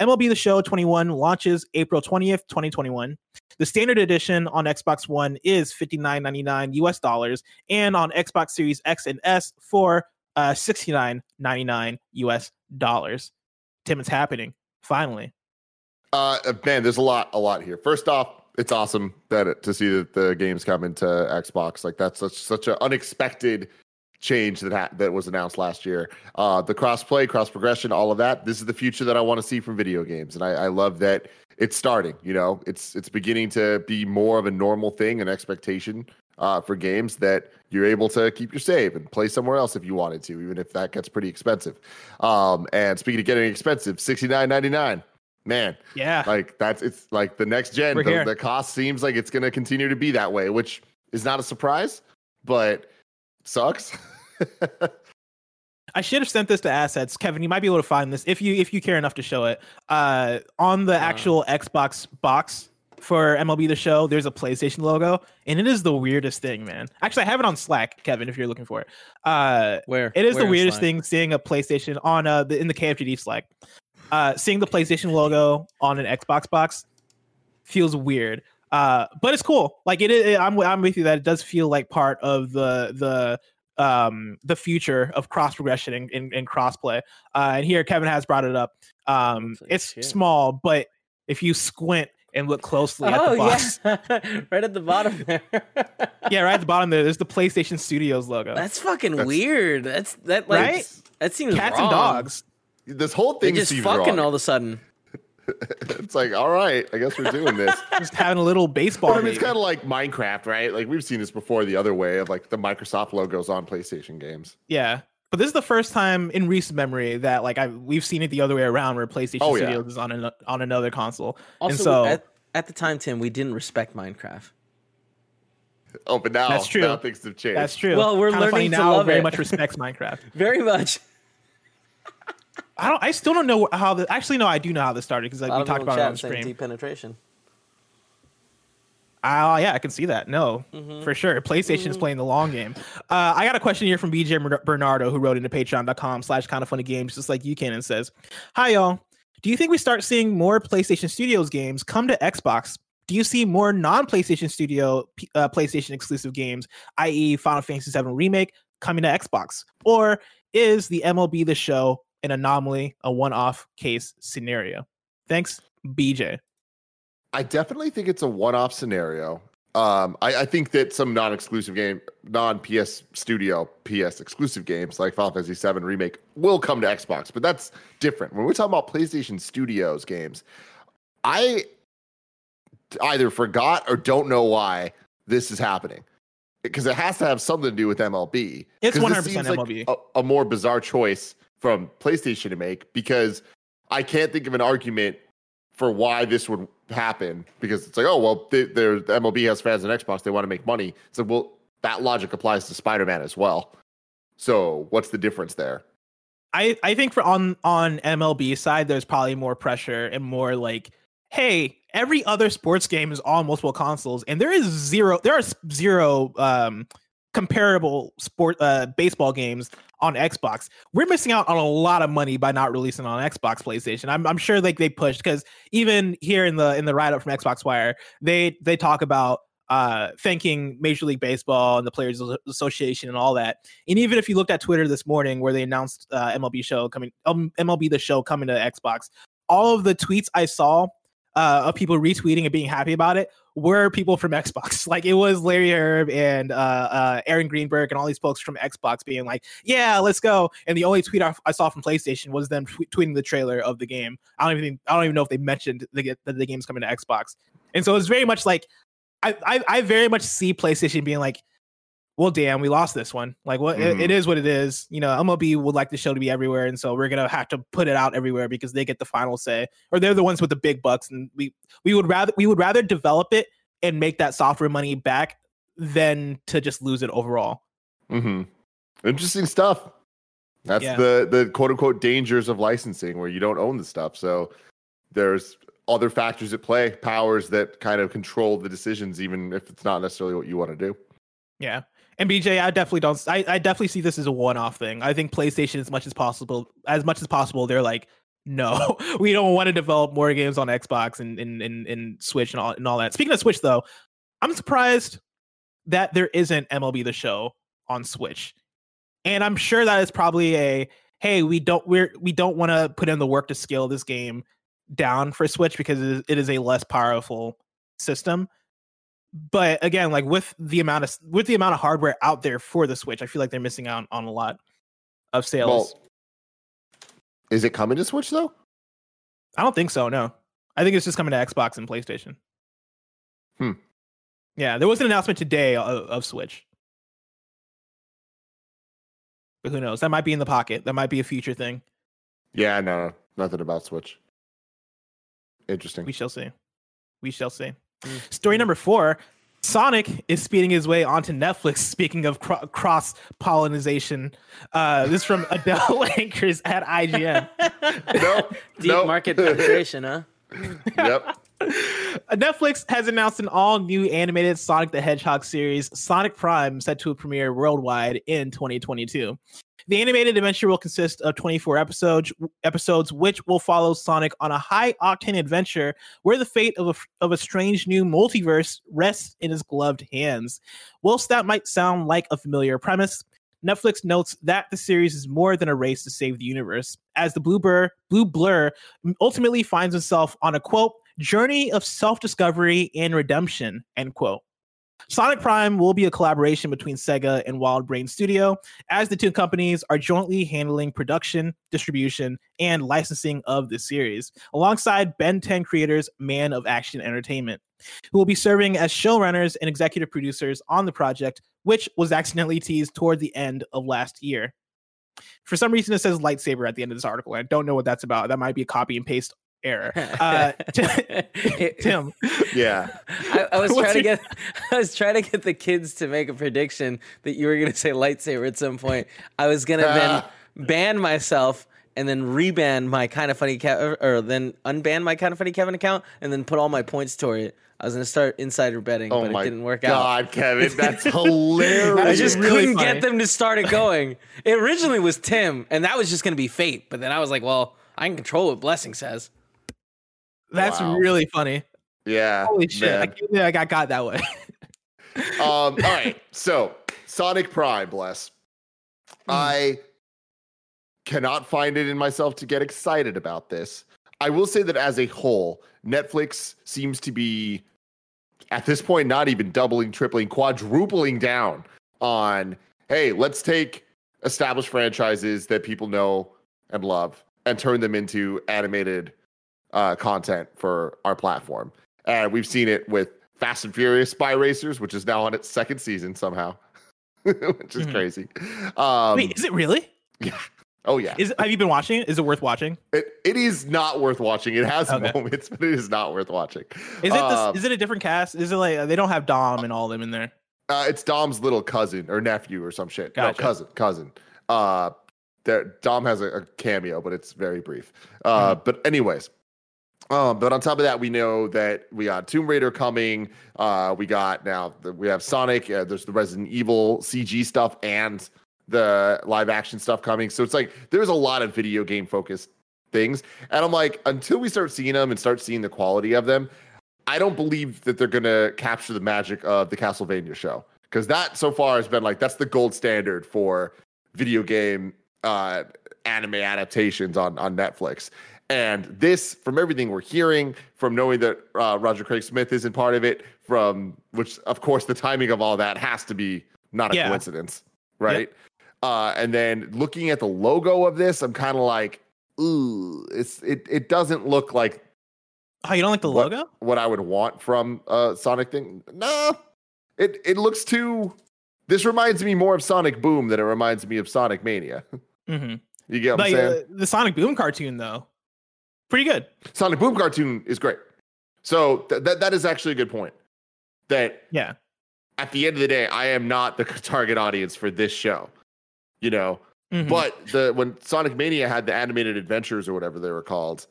MLB The Show 21 launches April 20th, 2021. The standard edition on Xbox One is $59.99 US dollars, and on Xbox Series X and S for $69.99 US dollars. Tim, it's happening. Finally. Man, there's a lot here. First off, it's awesome to see that the game's coming to Xbox. Like, that's such an unexpected change that was announced last year. The cross-play, cross-progression, all of that. This is the future that I want to see from video games. And I love that it's starting. You know, it's beginning to be more of a normal thing, an expectation for games, that you're able to keep your save and play somewhere else if you wanted to, even if that gets pretty expensive. And speaking of getting expensive, $69.99. Man, yeah, like it's like the next gen, the cost seems like it's going to continue to be that way, which is not a surprise, but sucks. I should have sent this to assets. Kevin, you might be able to find this if you care enough to show it. On the actual Xbox box for MLB The Show, there's a PlayStation logo, and it is the weirdest thing, man. Actually, I have it on Slack, Kevin, if you're looking for it. Where the weirdest thing, seeing a PlayStation on in the KFGD Slack. Seeing the PlayStation logo on an Xbox box feels weird. But it's cool. Like it I'm with you that it does feel like part of the future of cross progression and cross play. And here Kevin has brought it up. It's small, but if you squint and look closely at the box, yeah. Right at the bottom there. Yeah, right at the bottom there. There's the PlayStation Studios logo. That's fucking weird. Right? That seems cats wrong. And dogs. This whole thing just fucking wrong. All of a sudden. It's like, all right, I guess we're doing this. Just having a little baseball. Well, I mean, it's kind of like Minecraft, right? Like we've seen this before the other way of like the Microsoft logos on PlayStation games. Yeah, but this is the first time in recent memory that like we've seen it the other way around, where PlayStation Studios is on another console. Also, and so at the time, Tim, we didn't respect Minecraft. Oh, but now, that's true. Now things have changed. That's true. Well, we're Kinda learning Funny to now love very it. Much respects Minecraft. Very much. I still don't know how the. Actually, no, I do know how this started because like, we talked about it on stream. Deep penetration. Yeah, I can see that. No, for sure. PlayStation is playing the long game. I got a question here from BJ Bernardo, who wrote into patreon.com/kindoffunnygames, just like you can, and says, "Hi y'all. Do you think we start seeing more PlayStation Studios games come to Xbox? Do you see more non-PlayStation Studio PlayStation exclusive games, i.e., Final Fantasy VII Remake, coming to Xbox, or is the MLB The Show an anomaly, a one-off case scenario?" Thanks, BJ. I definitely think it's a one-off scenario. I think that some non-exclusive game, non-PS Studio, PS exclusive games like Final Fantasy VII Remake will come to Xbox, but that's different. When we're talking about PlayStation Studios games, I either forgot or don't know why this is happening, because it has to have something to do with MLB. It's 100% MLB. Like a more bizarre choice from PlayStation to make, because I can't think of an argument for why this would happen, because it's like, oh, well, the MLB has fans on Xbox. They want to make money. It's like, well, that logic applies to Spider-Man as well. So what's the difference there? I think for on MLB side, there's probably more pressure and more like, hey, every other sports game is on multiple consoles, and there are zero comparable sport baseball games on Xbox. We're missing out on a lot of money by not releasing on Xbox PlayStation. I'm sure like they pushed, because even here in the write up from Xbox Wire, they talk about thanking Major League Baseball and the Players Association and all that. And even if you looked at Twitter this morning, where they announced MLB The Show coming to Xbox, all of the tweets I saw of people retweeting and being happy about it were people from Xbox. Like it was Larry Herb and Aaron Greenberg and all these folks from Xbox being like, yeah, let's go. And the only tweet I saw from PlayStation was them tweeting the trailer of the game. I don't even know if they mentioned that the game's coming to Xbox. And so it's very much like, I very much see PlayStation being like, well, damn, we lost this one. Like, what? Well, it is what it is. You know, MLB would like the show to be everywhere, and so we're gonna have to put it out everywhere because they get the final say, or they're the ones with the big bucks, and we would rather develop it and make that software money back than to just lose it overall. Interesting stuff. That's the quote unquote dangers of licensing, where you don't own the stuff. So there's other factors at play, powers that kind of control the decisions, even if it's not necessarily what you want to do. Yeah. And BJ, I definitely see this as a one-off thing. I think PlayStation, as much as possible, they're like, no, we don't want to develop more games on Xbox and Switch and all that. Speaking of Switch, though, I'm surprised that there isn't MLB The Show on Switch. And I'm sure that is probably a, hey, we don't want to put in the work to scale this game down for Switch because it is a less powerful system. But again, like with the amount of hardware out there for the Switch, I feel like they're missing out on a lot of sales. Well, is it coming to Switch though? I don't think so. No, I think it's just coming to Xbox and PlayStation. Yeah, there was an announcement today of Switch. But who knows? That might be in the pocket. That might be a future thing. Yeah, no, nothing about Switch. Interesting. We shall see. We shall see. Story number 4, Sonic is speeding his way onto Netflix. Speaking of cross-pollinization, this is from Adele Anchors at IGN. Deep market penetration, huh? Yep. Netflix has announced an all-new animated Sonic the Hedgehog series, Sonic Prime, set to premiere worldwide in 2022. The animated adventure will consist of 24 episodes, which will follow Sonic on a high-octane adventure where the fate of a strange new multiverse rests in his gloved hands. Whilst that might sound like a familiar premise, Netflix notes that the series is more than a race to save the universe, as the blue blur ultimately finds himself on a, quote, journey of self-discovery and redemption, end quote. Sonic Prime will be a collaboration between Sega and WildBrain Studio, as the two companies are jointly handling production, distribution, and licensing of the series, alongside Ben 10 creators Man of Action Entertainment, who will be serving as showrunners and executive producers on the project, which was accidentally teased toward the end of last year. For some reason, it says lightsaber at the end of this article, and I don't know what that's about. That might be a copy and paste error. Tim. Yeah. I was trying to get the kids to make a prediction that you were going to say lightsaber at some point. I was going to then ban myself and then reban my Kinda Funny or then unban my Kinda Funny Kevin account and then put all my points toward it. I was going to start insider betting, but it didn't work out. Oh my God, Kevin, that's hilarious. I just couldn't get them to start it going. It originally was Tim, and that was just going to be fate, but then I was like, well, I can control what Blessing says. That's really funny. Yeah. Holy shit. Man. I can't believe I got that way. All right. So Sonic Prime, bless. I cannot find it in myself to get excited about this. I will say that as a whole, Netflix seems to be at this point not even doubling, tripling, quadrupling down on, hey, let's take established franchises that people know and love and turn them into animated content for our platform. And we've seen it with Fast and Furious Spy Racers, which is now on its second season somehow, which is crazy. Wait, is it really? Yeah. Oh, yeah. Have you been watching it? Is it worth watching? It is not worth watching. It has moments, but it is not worth watching. Is it a different cast? Is it like they don't have Dom and all them in there? It's Dom's little cousin or nephew or some shit. Gotcha. No, cousin. Dom has a cameo, but it's very brief. But anyways. But on top of that, we know that we got Tomb Raider coming. We have Sonic. There's the Resident Evil CG stuff and the live action stuff coming. So it's like there's a lot of video game focused things. And I'm like, until we start seeing them and start seeing the quality of them, I don't believe that they're going to capture the magic of the Castlevania show. Because that so far has been like that's the gold standard for video game anime adaptations on Netflix. And this, from everything we're hearing, from knowing that Roger Craig Smith isn't part of it, from which, of course, the timing of all that has to be not a coincidence, right? Yep. And then looking at the logo of this, I'm kind of like, ooh, it doesn't look like... Oh, you don't like the logo? What I would want from a Sonic thing? No, it looks too... This reminds me more of Sonic Boom than it reminds me of Sonic Mania. Mm-hmm. You get what I'm saying? The Sonic Boom cartoon, though. Pretty good. Sonic Boom cartoon is great. So that is actually a good point. That at the end of the day, I am not the target audience for this show, you know. Mm-hmm. But when Sonic Mania had the animated adventures or whatever they were called,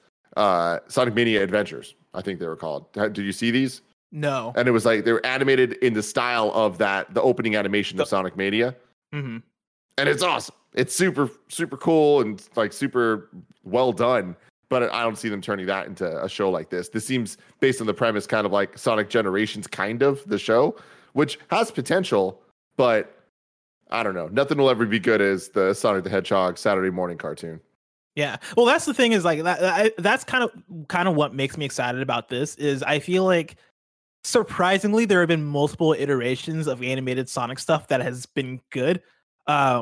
Sonic Mania Adventures, I think they were called. Did you see these? No. And it was like they were animated in the style of the opening animation of Sonic Mania. Mm-hmm. And it's awesome. It's super super cool and like super well done. But I don't see them turning that into a show like this. This seems, based on the premise, kind of like Sonic Generations, kind of, the show, which has potential, but I don't know. Nothing will ever be good as the Sonic the Hedgehog Saturday morning cartoon. Yeah. Well, that's the thing is like that's kind of what makes me excited about this is I feel like surprisingly, there have been multiple iterations of animated Sonic stuff that has been good,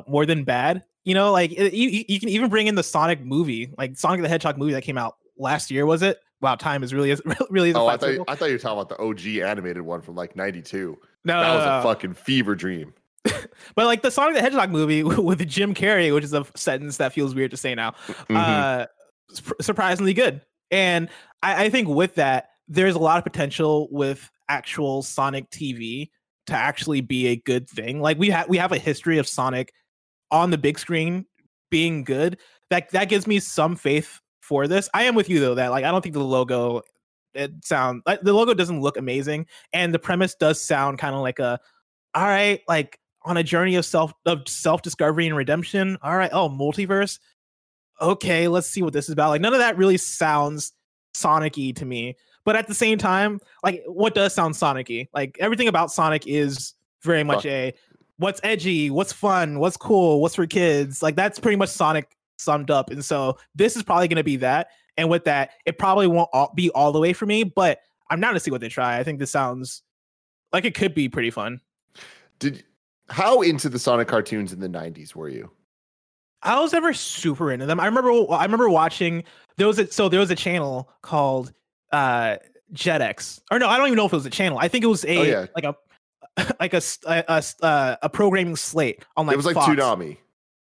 more than bad. You know, like you can even bring in the Sonic movie, like Sonic the Hedgehog movie that came out last year, was it? Wow, time is really. Oh, I thought you were talking about the OG animated one from like '92. No, that was a fucking fever dream. But like the Sonic the Hedgehog movie with Jim Carrey, which is a sentence that feels weird to say now, surprisingly good. And I think with that, there's a lot of potential with actual Sonic TV to actually be a good thing. Like we have a history of Sonic on the big screen being good. That gives me some faith for this. I am with you though that like I don't think the logo doesn't look amazing, and the premise does sound kind of like a all right, like on a journey of self-discovery and redemption. All right, oh, multiverse. Okay, let's see what this is about. Like none of that really sounds Sonic-y to me. But at the same time, like what does sound Sonic-y? Like everything about Sonic is very much a what's edgy, what's fun, what's cool, what's for kids. Like that's pretty much Sonic summed up. And so this is probably going to be that. And with that, it probably won't be all the way for me, but I'm down to see what they try. I think this sounds like it could be pretty fun. How into the Sonic cartoons in the 90s were you? I was never super into them. I remember watching there was a channel called Jetix. Or no, I don't even know if it was a channel. I think it was a programming slate on like Fox. It was like Toonami.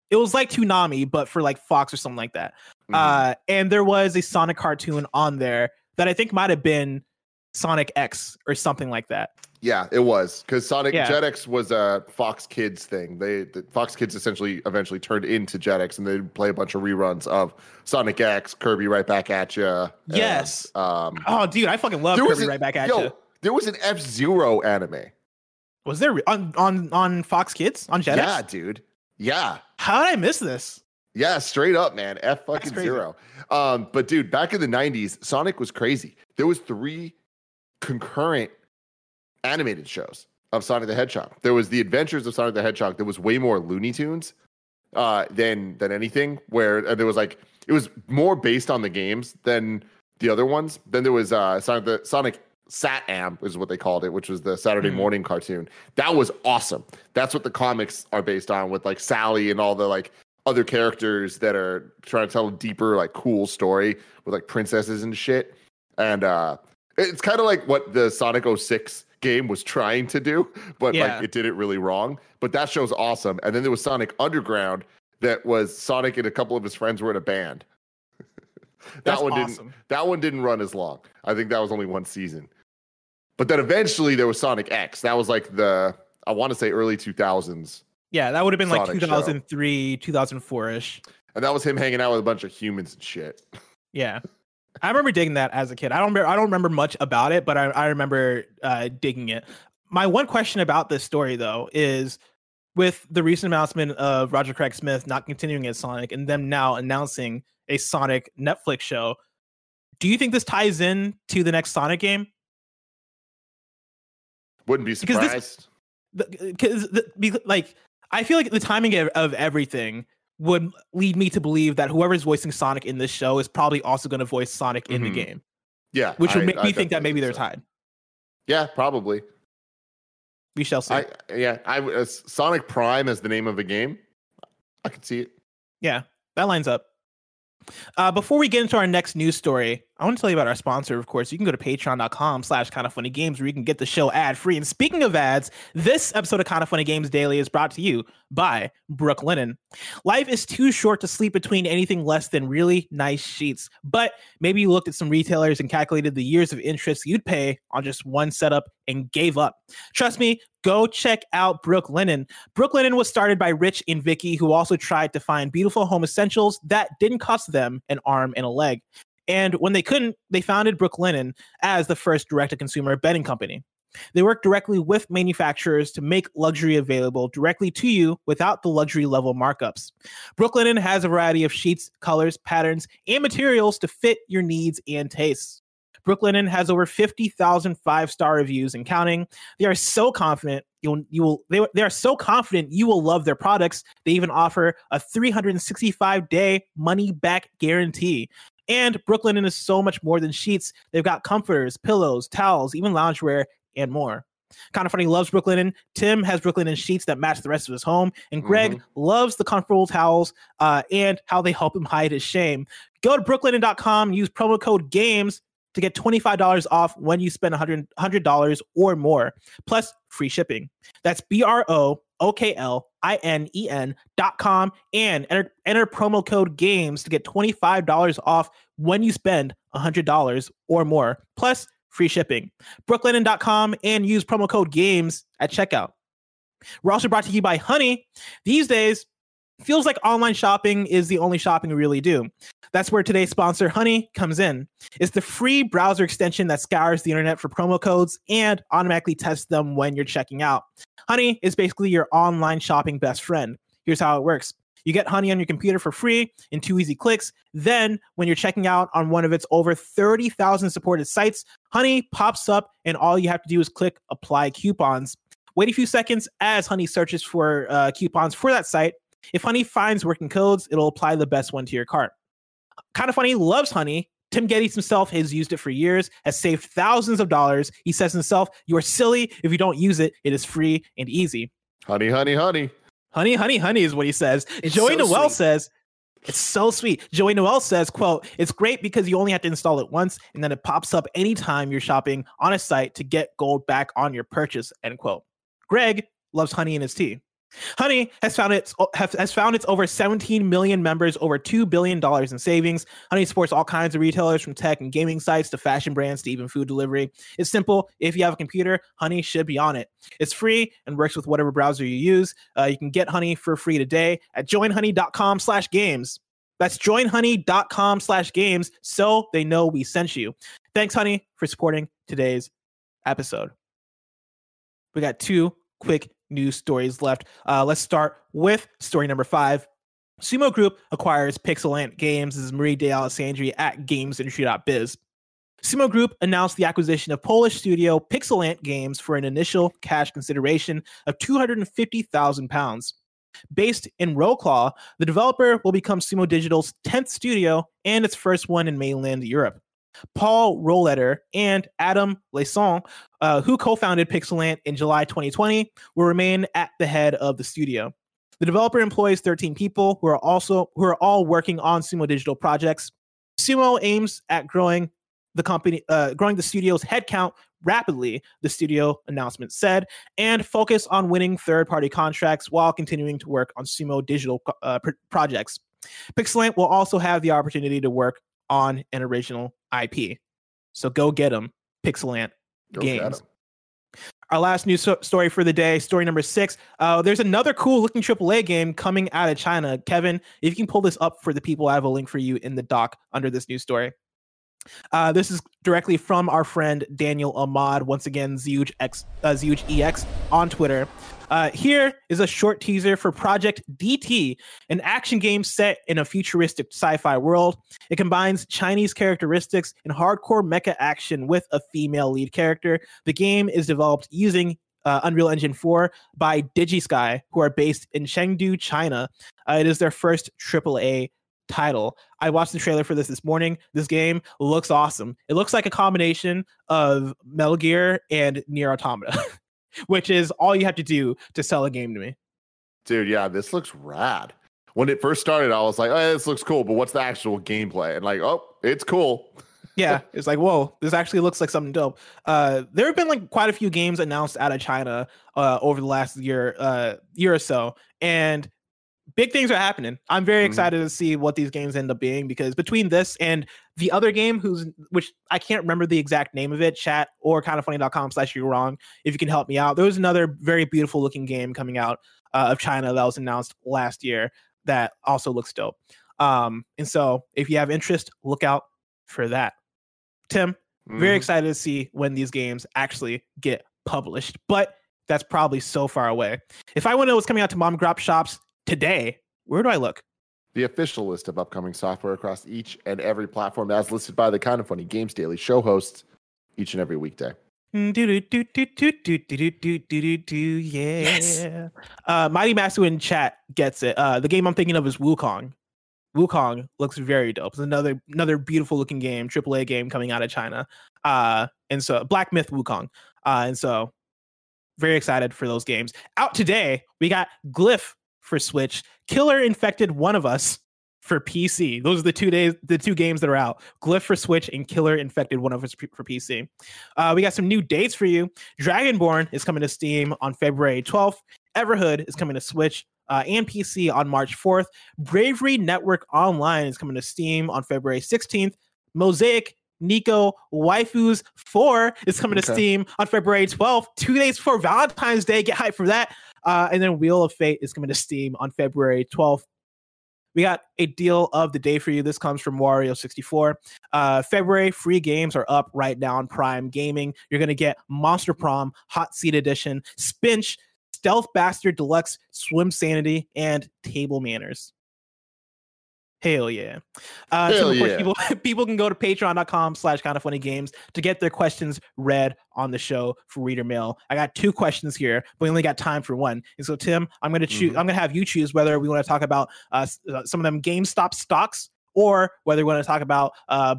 It was like Toonami, but for like Fox or something like that. Mm-hmm. And there was a Sonic cartoon on there that I think might have been Sonic X or something like that. Yeah, it was because Jetix was a Fox Kids thing. The Fox Kids essentially eventually turned into Jetix, and they'd play a bunch of reruns of Sonic X, Kirby Right Back at You. Yes. Oh, dude, I fucking love Kirby Right Back at You. There was an F-Zero anime. Was there on Fox Kids on Jetix? Yeah, dude. Yeah. How did I miss this? Yeah, straight up, man. F fucking zero. But dude, back in the 90s, Sonic was crazy. There was 3 concurrent animated shows of Sonic the Hedgehog. There was The Adventures of Sonic the Hedgehog. There was way more Looney Tunes than anything, where there was like, it was more based on the games than the other ones. Then there was Sonic Sat-Am is what they called it, which was the Saturday morning cartoon. That was awesome. That's what the comics are based on, with like Sally and all the like other characters that are trying to tell a deeper, like cool story with like princesses and shit. And it's kind of like what the Sonic 06 game was trying to do, but like it did it really wrong. But that show's awesome. And then there was Sonic Underground, that was Sonic and a couple of his friends were in a band. That one didn't run as long. I think that was only one season. But then eventually there was Sonic X. That was like I want to say early 2000s. Yeah, that would have been Sonic like 2003, 2004-ish. And that was him hanging out with a bunch of humans and shit. Yeah. I remember digging that as a kid. I don't remember much about it, but I remember digging it. My one question about this story, though, is with the recent announcement of Roger Craig Smith not continuing as Sonic and them now announcing a Sonic Netflix show, do you think this ties in to the next Sonic game? Wouldn't be surprised. Because I feel like the timing of everything would lead me to believe that whoever's voicing Sonic in this show is probably also going to voice Sonic in the game. Yeah. Which would make me think that maybe they're tied. Yeah, probably. We shall see. Sonic Prime as the name of a game. I could see it. Yeah, that lines up. Before we get into our next news story, I want to tell you about our sponsor, of course. You can go to patreon.com/KindaFunnyGames where you can get the show ad-free. And speaking of ads, this episode of Kinda Funny Games Daily is brought to you by Brooklinen. Life is too short to sleep between anything less than really nice sheets. But maybe you looked at some retailers and calculated the years of interest you'd pay on just one setup and gave up. Trust me, go check out Brooklinen. Brooklinen was started by Rich and Vicky, who also tried to find beautiful home essentials that didn't cost them an arm and a leg. And when they couldn't, they founded Brooklinen as the first direct-to-consumer bedding company. They work directly with manufacturers to make luxury available directly to you without the luxury-level markups. Brooklinen has a variety of sheets, colors, patterns, and materials to fit your needs and tastes. Brooklinen has over 50,000 5-star reviews and counting. They are so confident you will love their products. They even offer a 365-day money-back guarantee. And Brooklinen is so much more than sheets. They've got comforters, pillows, towels, even loungewear, and more. Kinda Funny loves Brooklyn Inn. Tim has Brooklyn Inn sheets that match the rest of his home. And Greg loves the comfortable towels and how they help him hide his shame. Go to brooklyninn.com, use promo code GAMES to get $25 off when you spend $100 or more, plus free shipping. That's BROOKLINEN.com and enter promo code GAMES to get $25 off when you spend $100 or more, plus free shipping. Brooklinen.com and use promo code GAMES at checkout. We're also brought to you by Honey. These days, it feels like online shopping is the only shopping we really do. That's where today's sponsor, Honey, comes in. It's the free browser extension that scours the internet for promo codes and automatically tests them when you're checking out. Honey is basically your online shopping best friend. Here's how it works. You get Honey on your computer for free in 2 easy clicks. Then, when you're checking out on one of its over 30,000 supported sites, Honey pops up, and all you have to do is click Apply Coupons. Wait a few seconds as Honey searches for coupons for that site. If Honey finds working codes, it'll apply the best one to your cart. Kinda Funny loves Honey. Tim Gettys himself has used it for years, has saved thousands of dollars. He says himself, "You are silly if you don't use it. It is free and easy." Honey, honey, honey. Honey, honey, honey is what he says. Joey Noel says, it's so sweet. Joey Noel says, quote, "It's great because you only have to install it once and then it pops up anytime you're shopping on a site to get gold back on your purchase," end quote. Greg loves Honey in his tea. Honey has found its over 17 million members, over $2 billion in savings. Honey supports all kinds of retailers, from tech and gaming sites to fashion brands to even food delivery. It's simple. If you have a computer, Honey should be on it. It's free and works with whatever browser you use. You can get Honey for free today at joinhoney.com/games. That's joinhoney.com/games, so they know we sent you. Thanks, Honey, for supporting today's episode. We got 2 quick news stories left. Let's start with story number 5. Sumo Group acquires Pixelant Games. This is Marie de Alessandri at GamesIndustry.biz. Sumo Group announced the acquisition of Polish studio Pixelant Games for an initial cash consideration of £250,000. Based in Wrocław, the developer will become Sumo Digital's 10th studio and its first one in mainland Europe. Paul Rohleder and Adam Leson, who co-founded Pixelant in July 2020, will remain at the head of the studio. The developer employs 13 people who are all working on Sumo Digital projects. Sumo aims at growing the studio's headcount rapidly, the studio announcement said, and focus on winning third-party contracts while continuing to work on Sumo Digital projects. Pixelant will also have the opportunity to work on an original IP. So go get them, Pixelant Games. Our last news story for the day, story number 6. There's another cool-looking AAA game coming out of China. Kevin, if you can pull this up for the people, I have a link for you in the doc under this news story. This is directly from our friend Daniel Ahmad, once again, ZHUGEX on Twitter. Here is a short teaser for Project DT, an action game set in a futuristic sci-fi world. It combines Chinese characteristics and hardcore mecha action with a female lead character. The game is developed using Unreal Engine 4 by DigiSky, who are based in Chengdu, China. It is their first AAA title. I watched the trailer for this morning. This game looks awesome. It looks like a combination of Metal Gear and Nier Automata, which is all you have to do to sell a game to me. Dude, yeah, this looks rad. When it first started, I was like, "Oh, this looks cool," but what's the actual gameplay? And like, oh, it's cool. Yeah, it's like, whoa, this actually looks like something dope. There have been like quite a few games announced out of China over the last year or so, and big things are happening. I'm very excited to see what these games end up being, because between this and the other game, which I can't remember the exact name of it, chat or kindafunny.com/youwrong, if you can help me out. There was another very beautiful looking game coming out of China that was announced last year that also looks dope. And so if you have interest, look out for that. Tim, very excited to see when these games actually get published, but that's probably so far away. If I want to know what's coming out to mom and pop shops today, where do I look? The official list of upcoming software across each and every platform, as listed by the Kinda Funny Games Daily Show hosts each and every weekday. Yes. Mighty Masu in chat gets it. The game I'm thinking of is Wukong. Wukong looks very dope. It's another beautiful looking game, AAA game coming out of China. And so Black Myth Wukong. And so very excited for those games. Out today, we got Glyph for Switch, Killer Infected One of Us for PC. Those are the two games that are out. Glyph for Switch and Killer Infected One of Us for PC. We got some new dates for you. Dragonborn is coming to Steam on February 12th. Everhood is coming to Switch and PC on March 4th. Bravery Network Online is coming to Steam on February 16th. Mosaic Nico Waifus 4 is coming to Steam on February 12th, 2 days before Valentine's Day. Get hyped for that. And then Wheel of Fate is coming to Steam on February 12th. We got a deal of the day for you. This comes from Wario64. February free games are up right now on Prime Gaming. You're going to get Monster Prom, Hot Seat Edition, Spinch, Stealth Bastard Deluxe, Swim Sanity, and Table Manners. Hell yeah. Hell yeah. People can go to patreon.com/kindoffunnygames to get their questions read on the show for reader mail. I got two questions here, but we only got time for one. And so, Tim, I'm going to choose. I'm going to have you choose whether we want to talk about some of them GameStop stocks or whether we want to talk about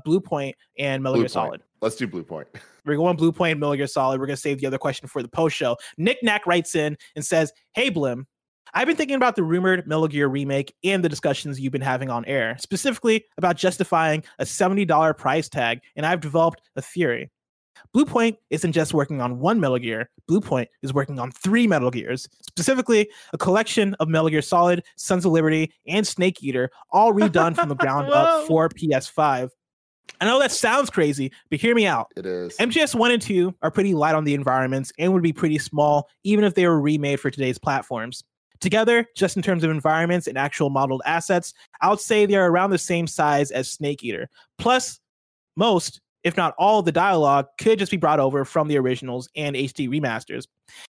Blue Point and Metal Gear Solid. Let's do Blue Point. We're going Blue Point and Metal Gear Solid. We're going to save the other question for the post show. Nick Knack writes in and says, "Hey, Blim. I've been thinking about the rumored Metal Gear remake and the discussions you've been having on air, specifically about justifying a $70 price tag, and I've developed a theory. Blue Point isn't just working on one Metal Gear. Blue Point is working on three Metal Gears, specifically a collection of Metal Gear Solid, Sons of Liberty, and Snake Eater, all redone from the ground up for PS5. I know that sounds crazy, but hear me out. It is. MGS 1 and 2 are pretty light on the environments and would be pretty small, even if they were remade for today's platforms. Together, just in terms of environments and actual modeled assets, I would say they are around the same size as Snake Eater. Plus, most, if not all, the dialogue could just be brought over from the originals and HD remasters.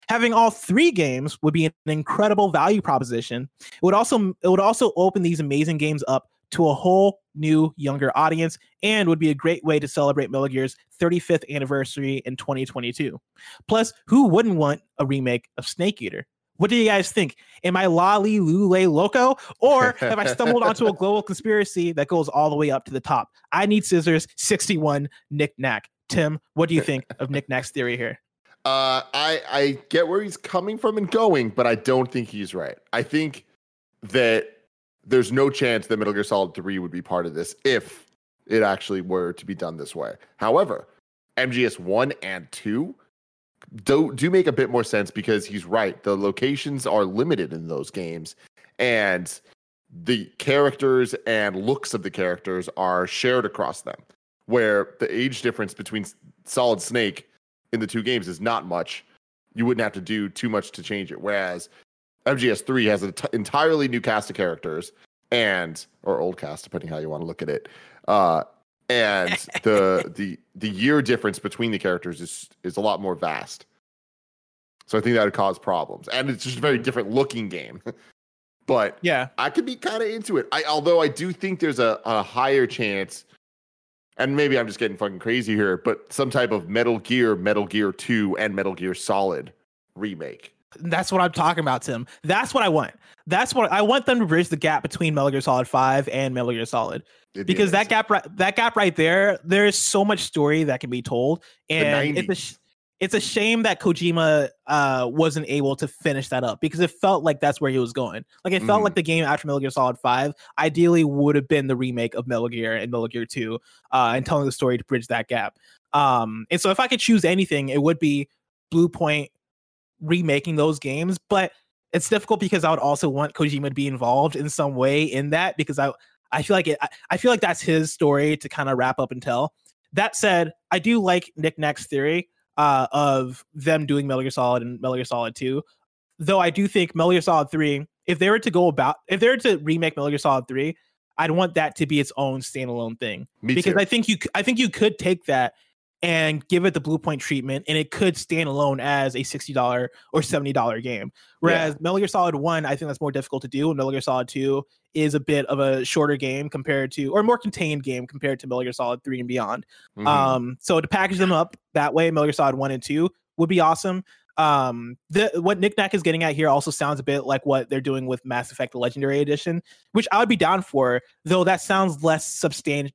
Having all three games would be an incredible value proposition. It would also open these amazing games up to a whole new, younger audience and would be a great way to celebrate Metal Gear's 35th anniversary in 2022. Plus, who wouldn't want a remake of Snake Eater? What do you guys think? Am I lolly lule loco, or have I stumbled onto a global conspiracy that goes all the way up to the top? I need scissors. 61 Nick Knack. Tim, what do you think of Nick Knack's theory here? I get where he's coming from and going, but I don't think he's right. I think that there's no chance that Metal Gear Solid 3 would be part of this if it actually were to be done this way. However, MGS 1 and 2 do make a bit more sense because he's right. The locations are limited in those games, and the characters and looks of the characters are shared across them, where the age difference between Solid Snake in the two games is not much. You wouldn't have to do too much to change it, whereas MGS3 has an entirely new cast of characters, and or old cast, depending how you want to look at it, and the year difference between the characters is a lot more vast. So I think that would cause problems. And it's just a very different looking game. But yeah, I could be kind of into it. Although I do think there's a higher chance, and maybe I'm just getting fucking crazy here, but some type of Metal Gear, Metal Gear 2, and Metal Gear Solid remake. That's what I'm talking about, Tim. That's what I want. That's what I want them to bridge the gap between Metal Gear Solid 5 and Metal Gear Solid. Because that gap right there, there is so much story that can be told, and it's a shame that Kojima wasn't able to finish that up, because it felt like that's where he was going. Like it felt like the game after Metal Gear Solid 5 ideally would have been the remake of Metal Gear and Metal Gear 2, and telling the story to bridge that gap. And so if I could choose anything, it would be Blue Point remaking those games, but it's difficult because I would also want Kojima to be involved in some way in that, because I feel like that's his story to kind of wrap up and tell. That said, I do like Nick Knack's theory of them doing Metal Gear Solid and Metal Gear Solid 2, though I do think Metal Gear Solid 3, if they were to remake Metal Gear Solid 3, I'd want that to be its own standalone thing. Me too. I think you could take that and give it the Blue Point treatment, and it could stand alone as a $60 or $70 game. Whereas Metal Gear Solid 1, I think that's more difficult to do, and Metal Gear Solid 2 is a bit of a shorter game compared to, or more contained game compared to Metal Gear Solid 3 and beyond. So to package them up that way, Metal Gear Solid 1 and 2 would be awesome. What Nick Nack is getting at here also sounds a bit like what they're doing with Mass Effect Legendary Edition, which I would be down for, though that sounds less substantial.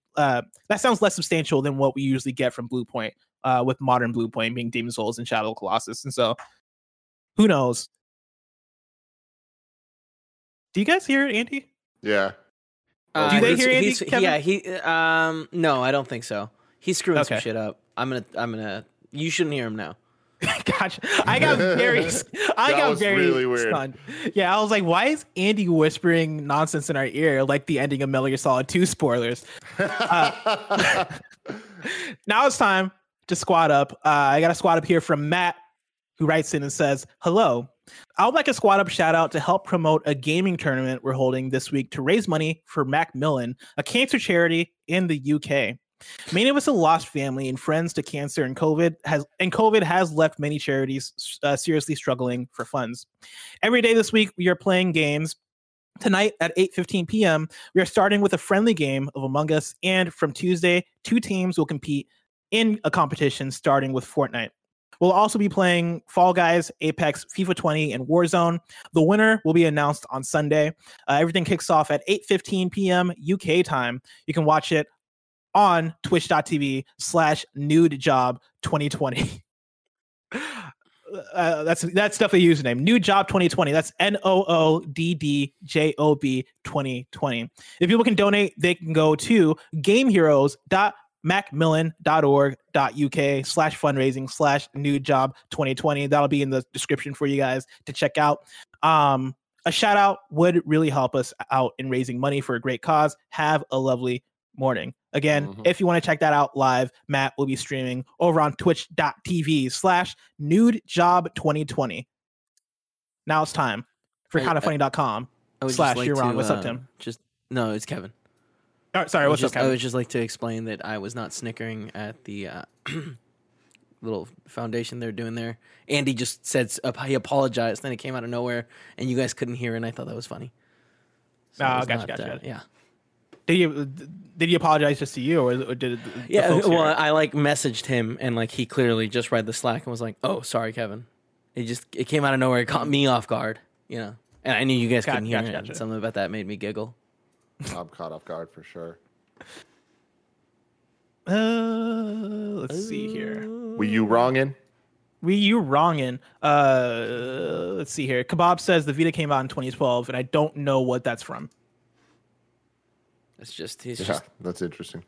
Than what we usually get from Blue Point, with modern Blue Point being Demon's Souls and Shadow of the Colossus, and so who knows? Do you guys hear Andy? Yeah. Do they hear Andy? Yeah. No, I don't think so. He's screwing some shit up. I'm gonna. You shouldn't hear him now. Gotcha. I got very really stunned. Yeah, I was like, why is Andy whispering nonsense in our ear like the ending of Metal Gear Solid 2 spoilers? Now it's time to squad up. I got a squad up here from Matt, who writes in and says, hello, I would like a squad up shout out to help promote a gaming tournament we're holding this week to raise money for Macmillan, a cancer charity in the UK. Many of us have lost family and friends to cancer, and COVID has left many charities seriously struggling for funds. Every day this week, we are playing games. Tonight at 8:15 p.m., we are starting with a friendly game of Among Us, and from Tuesday, two teams will compete in a competition starting with Fortnite. We'll also be playing Fall Guys, Apex, FIFA 20, and Warzone. The winner will be announced on Sunday. Everything kicks off at 8:15 p.m. UK time. You can watch it on twitch.tv/nudejob2020. That's definitely a username. Nudejob2020. That's NOODDJOB2020. If people can donate, they can go to gameheroes.macmillan.org.uk/fundraising/nudejob2020. That'll be in the description for you guys to check out. A shout out would really help us out in raising money for a great cause. Have a lovely morning. Again, if you want to check that out live, Matt will be streaming over on twitch.tv/nudejob2020. Now it's time for kindafunny.com/you're wrong. What's up, Tim? No, it's Kevin. Oh, sorry, what's up, Kevin? I would just like to explain that I was not snickering at the little foundation they're doing there. Andy just said he apologized, then it came out of nowhere, and you guys couldn't hear, and I thought that was funny. Gotcha. Yeah. Did he apologize just to you, or did it? Yeah, well, I messaged him, and he clearly just read the Slack and was like, "Oh, sorry, Kevin." It came out of nowhere. It caught me off guard, And I knew you guys couldn't hear it. And something about that made me giggle. I'm caught off guard for sure. Let's see here. Were you wrongin'? Let's see here. Kebab says the Vita came out in 2012, and I don't know what that's from. It's just that's interesting.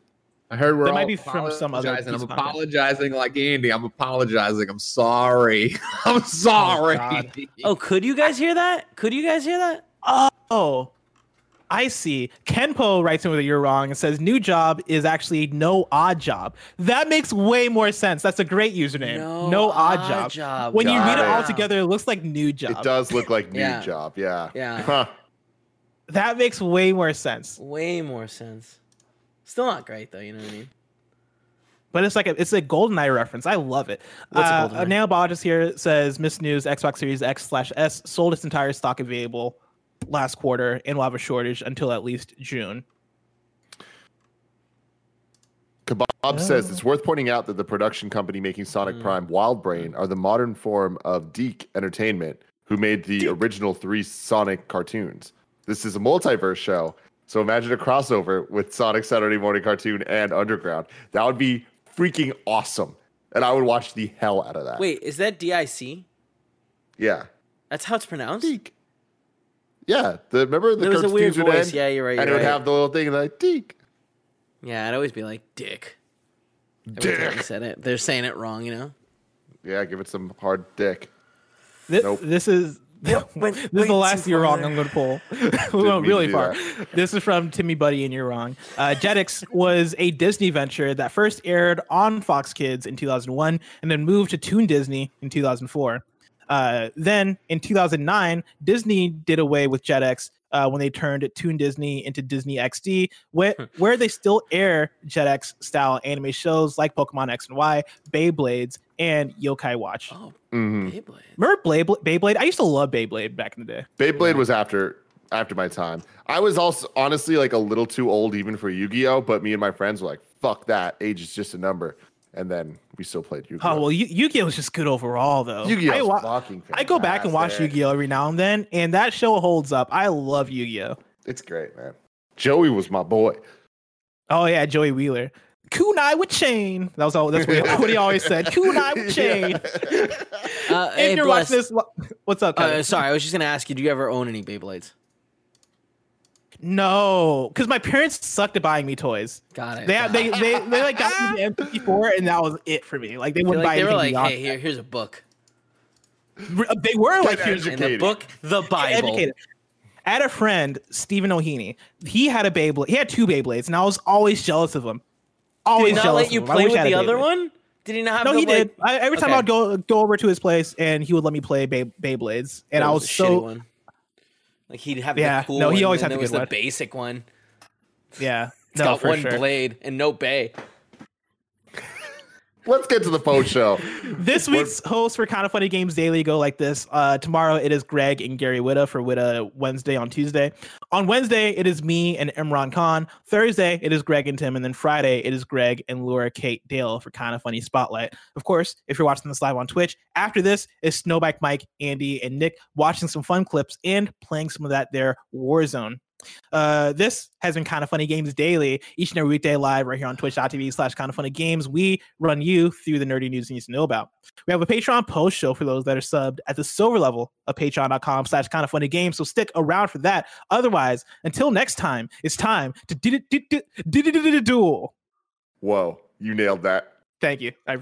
I heard we're might be from some other. I'm apologizing like Andy. I'm apologizing. I'm sorry. I'm sorry. Oh, could you guys hear that? Oh, I see. Kenpo writes in with "You're wrong" and says new job is actually no odd job. That makes way more sense. That's a great username. No odd job. When you read it all together, it looks like new job. It does look like new job. Yeah. Yeah. Huh. That makes way more sense. Still not great, though. You know what I mean? But it's a GoldenEye reference. I love it. A nailbologist here says, Miss News, Xbox Series X/S sold its entire stock available last quarter and will have a shortage until at least June. Kebab says, it's worth pointing out that the production company making Sonic Prime, Wildbrain, are the modern form of Deke Entertainment, who made the original 3 Sonic cartoons. This is a multiverse show, so imagine a crossover with Sonic Saturday Morning Cartoon and Underground. That would be freaking awesome, and I would watch the hell out of that. Wait, is that D-I-C? Yeah. That's how it's pronounced? Deke. Yeah. Remember the cartoons would end? Voice. Yeah, you're right. And it would have the little thing like, Deke. Yeah, I'd always be like, Dick. Every time I said it. They're saying it wrong, Yeah, give it some hard dick. This is the last "You're Wrong" I'm going to pull. We went really far. This is from Timmy Buddy and "You're Wrong." Jetix was a Disney venture that first aired on Fox Kids in 2001 and then moved to Toon Disney in 2004. Then in 2009, Disney did away with Jetix when they turned Toon Disney into Disney XD, where they still air Jetix-style anime shows like Pokemon X and Y, Beyblades, and Yo-Kai Watch. Oh, Beyblade. Remember Beyblade? I used to love Beyblade back in the day. Beyblade was after my time. I was also honestly a little too old even for Yu-Gi-Oh, but me and my friends were like, fuck that. Age is just a number. and then we still played Yu-Gi-Oh. Oh well, Yu-Gi-Oh is just good overall though. Yu-Gi-Oh, I go back and watch Yu-Gi-Oh every now and then, and that show holds up. I love Yu-Gi-Oh. It's great, man. Joey was my boy. Oh yeah, Joey Wheeler. Kunai with chain. That was all. That's what he always said. Kunai with chain. If hey, you're watching this, what's up? Sorry, I was just gonna ask you. Do you ever own any Beyblades? No, because my parents sucked at buying me toys. Got it. They like got me the MP4, and that was it for me. Like they wouldn't buy anything. They were like, hey, here's a book. They were like, here's the book, the Bible. I had a friend, Stephen O'Heaney. He had a Beyblade. He had two Beyblades, and I was always jealous of him. Always did he not let you play with the other one? Did he not have? No, he did. Every time I'd go over to his place, and he would let me play Beyblades, and I was so. Like he'd have the cool one. He always had the basic one. Yeah, it's got one blade and no bay. Let's get to the phone show. This week's hosts for Kinda Funny Games Daily go like this. Tomorrow it is Greg and Gary Witta for Witta Wednesday on Tuesday. On Wednesday, it is me and Imran Khan. Thursday, it is Greg and Tim. And then Friday, it is Greg and Laura Kate Dale for Kinda Funny Spotlight. Of course, if you're watching this live on Twitch, after this is Snowbike Mike, Andy, and Nick watching some fun clips and playing some of that there Warzone. This has been Kinda Funny Games Daily, each and every weekday live right here on twitch.tv/kindafunnygames. We run you through the nerdy news you need to know about. We have a Patreon post show for those that are subbed at the silver level of patreon.com/kindafunnygames, so stick around for that. Otherwise, until next time, it's time to duel. Whoa, you nailed that. Thank you. I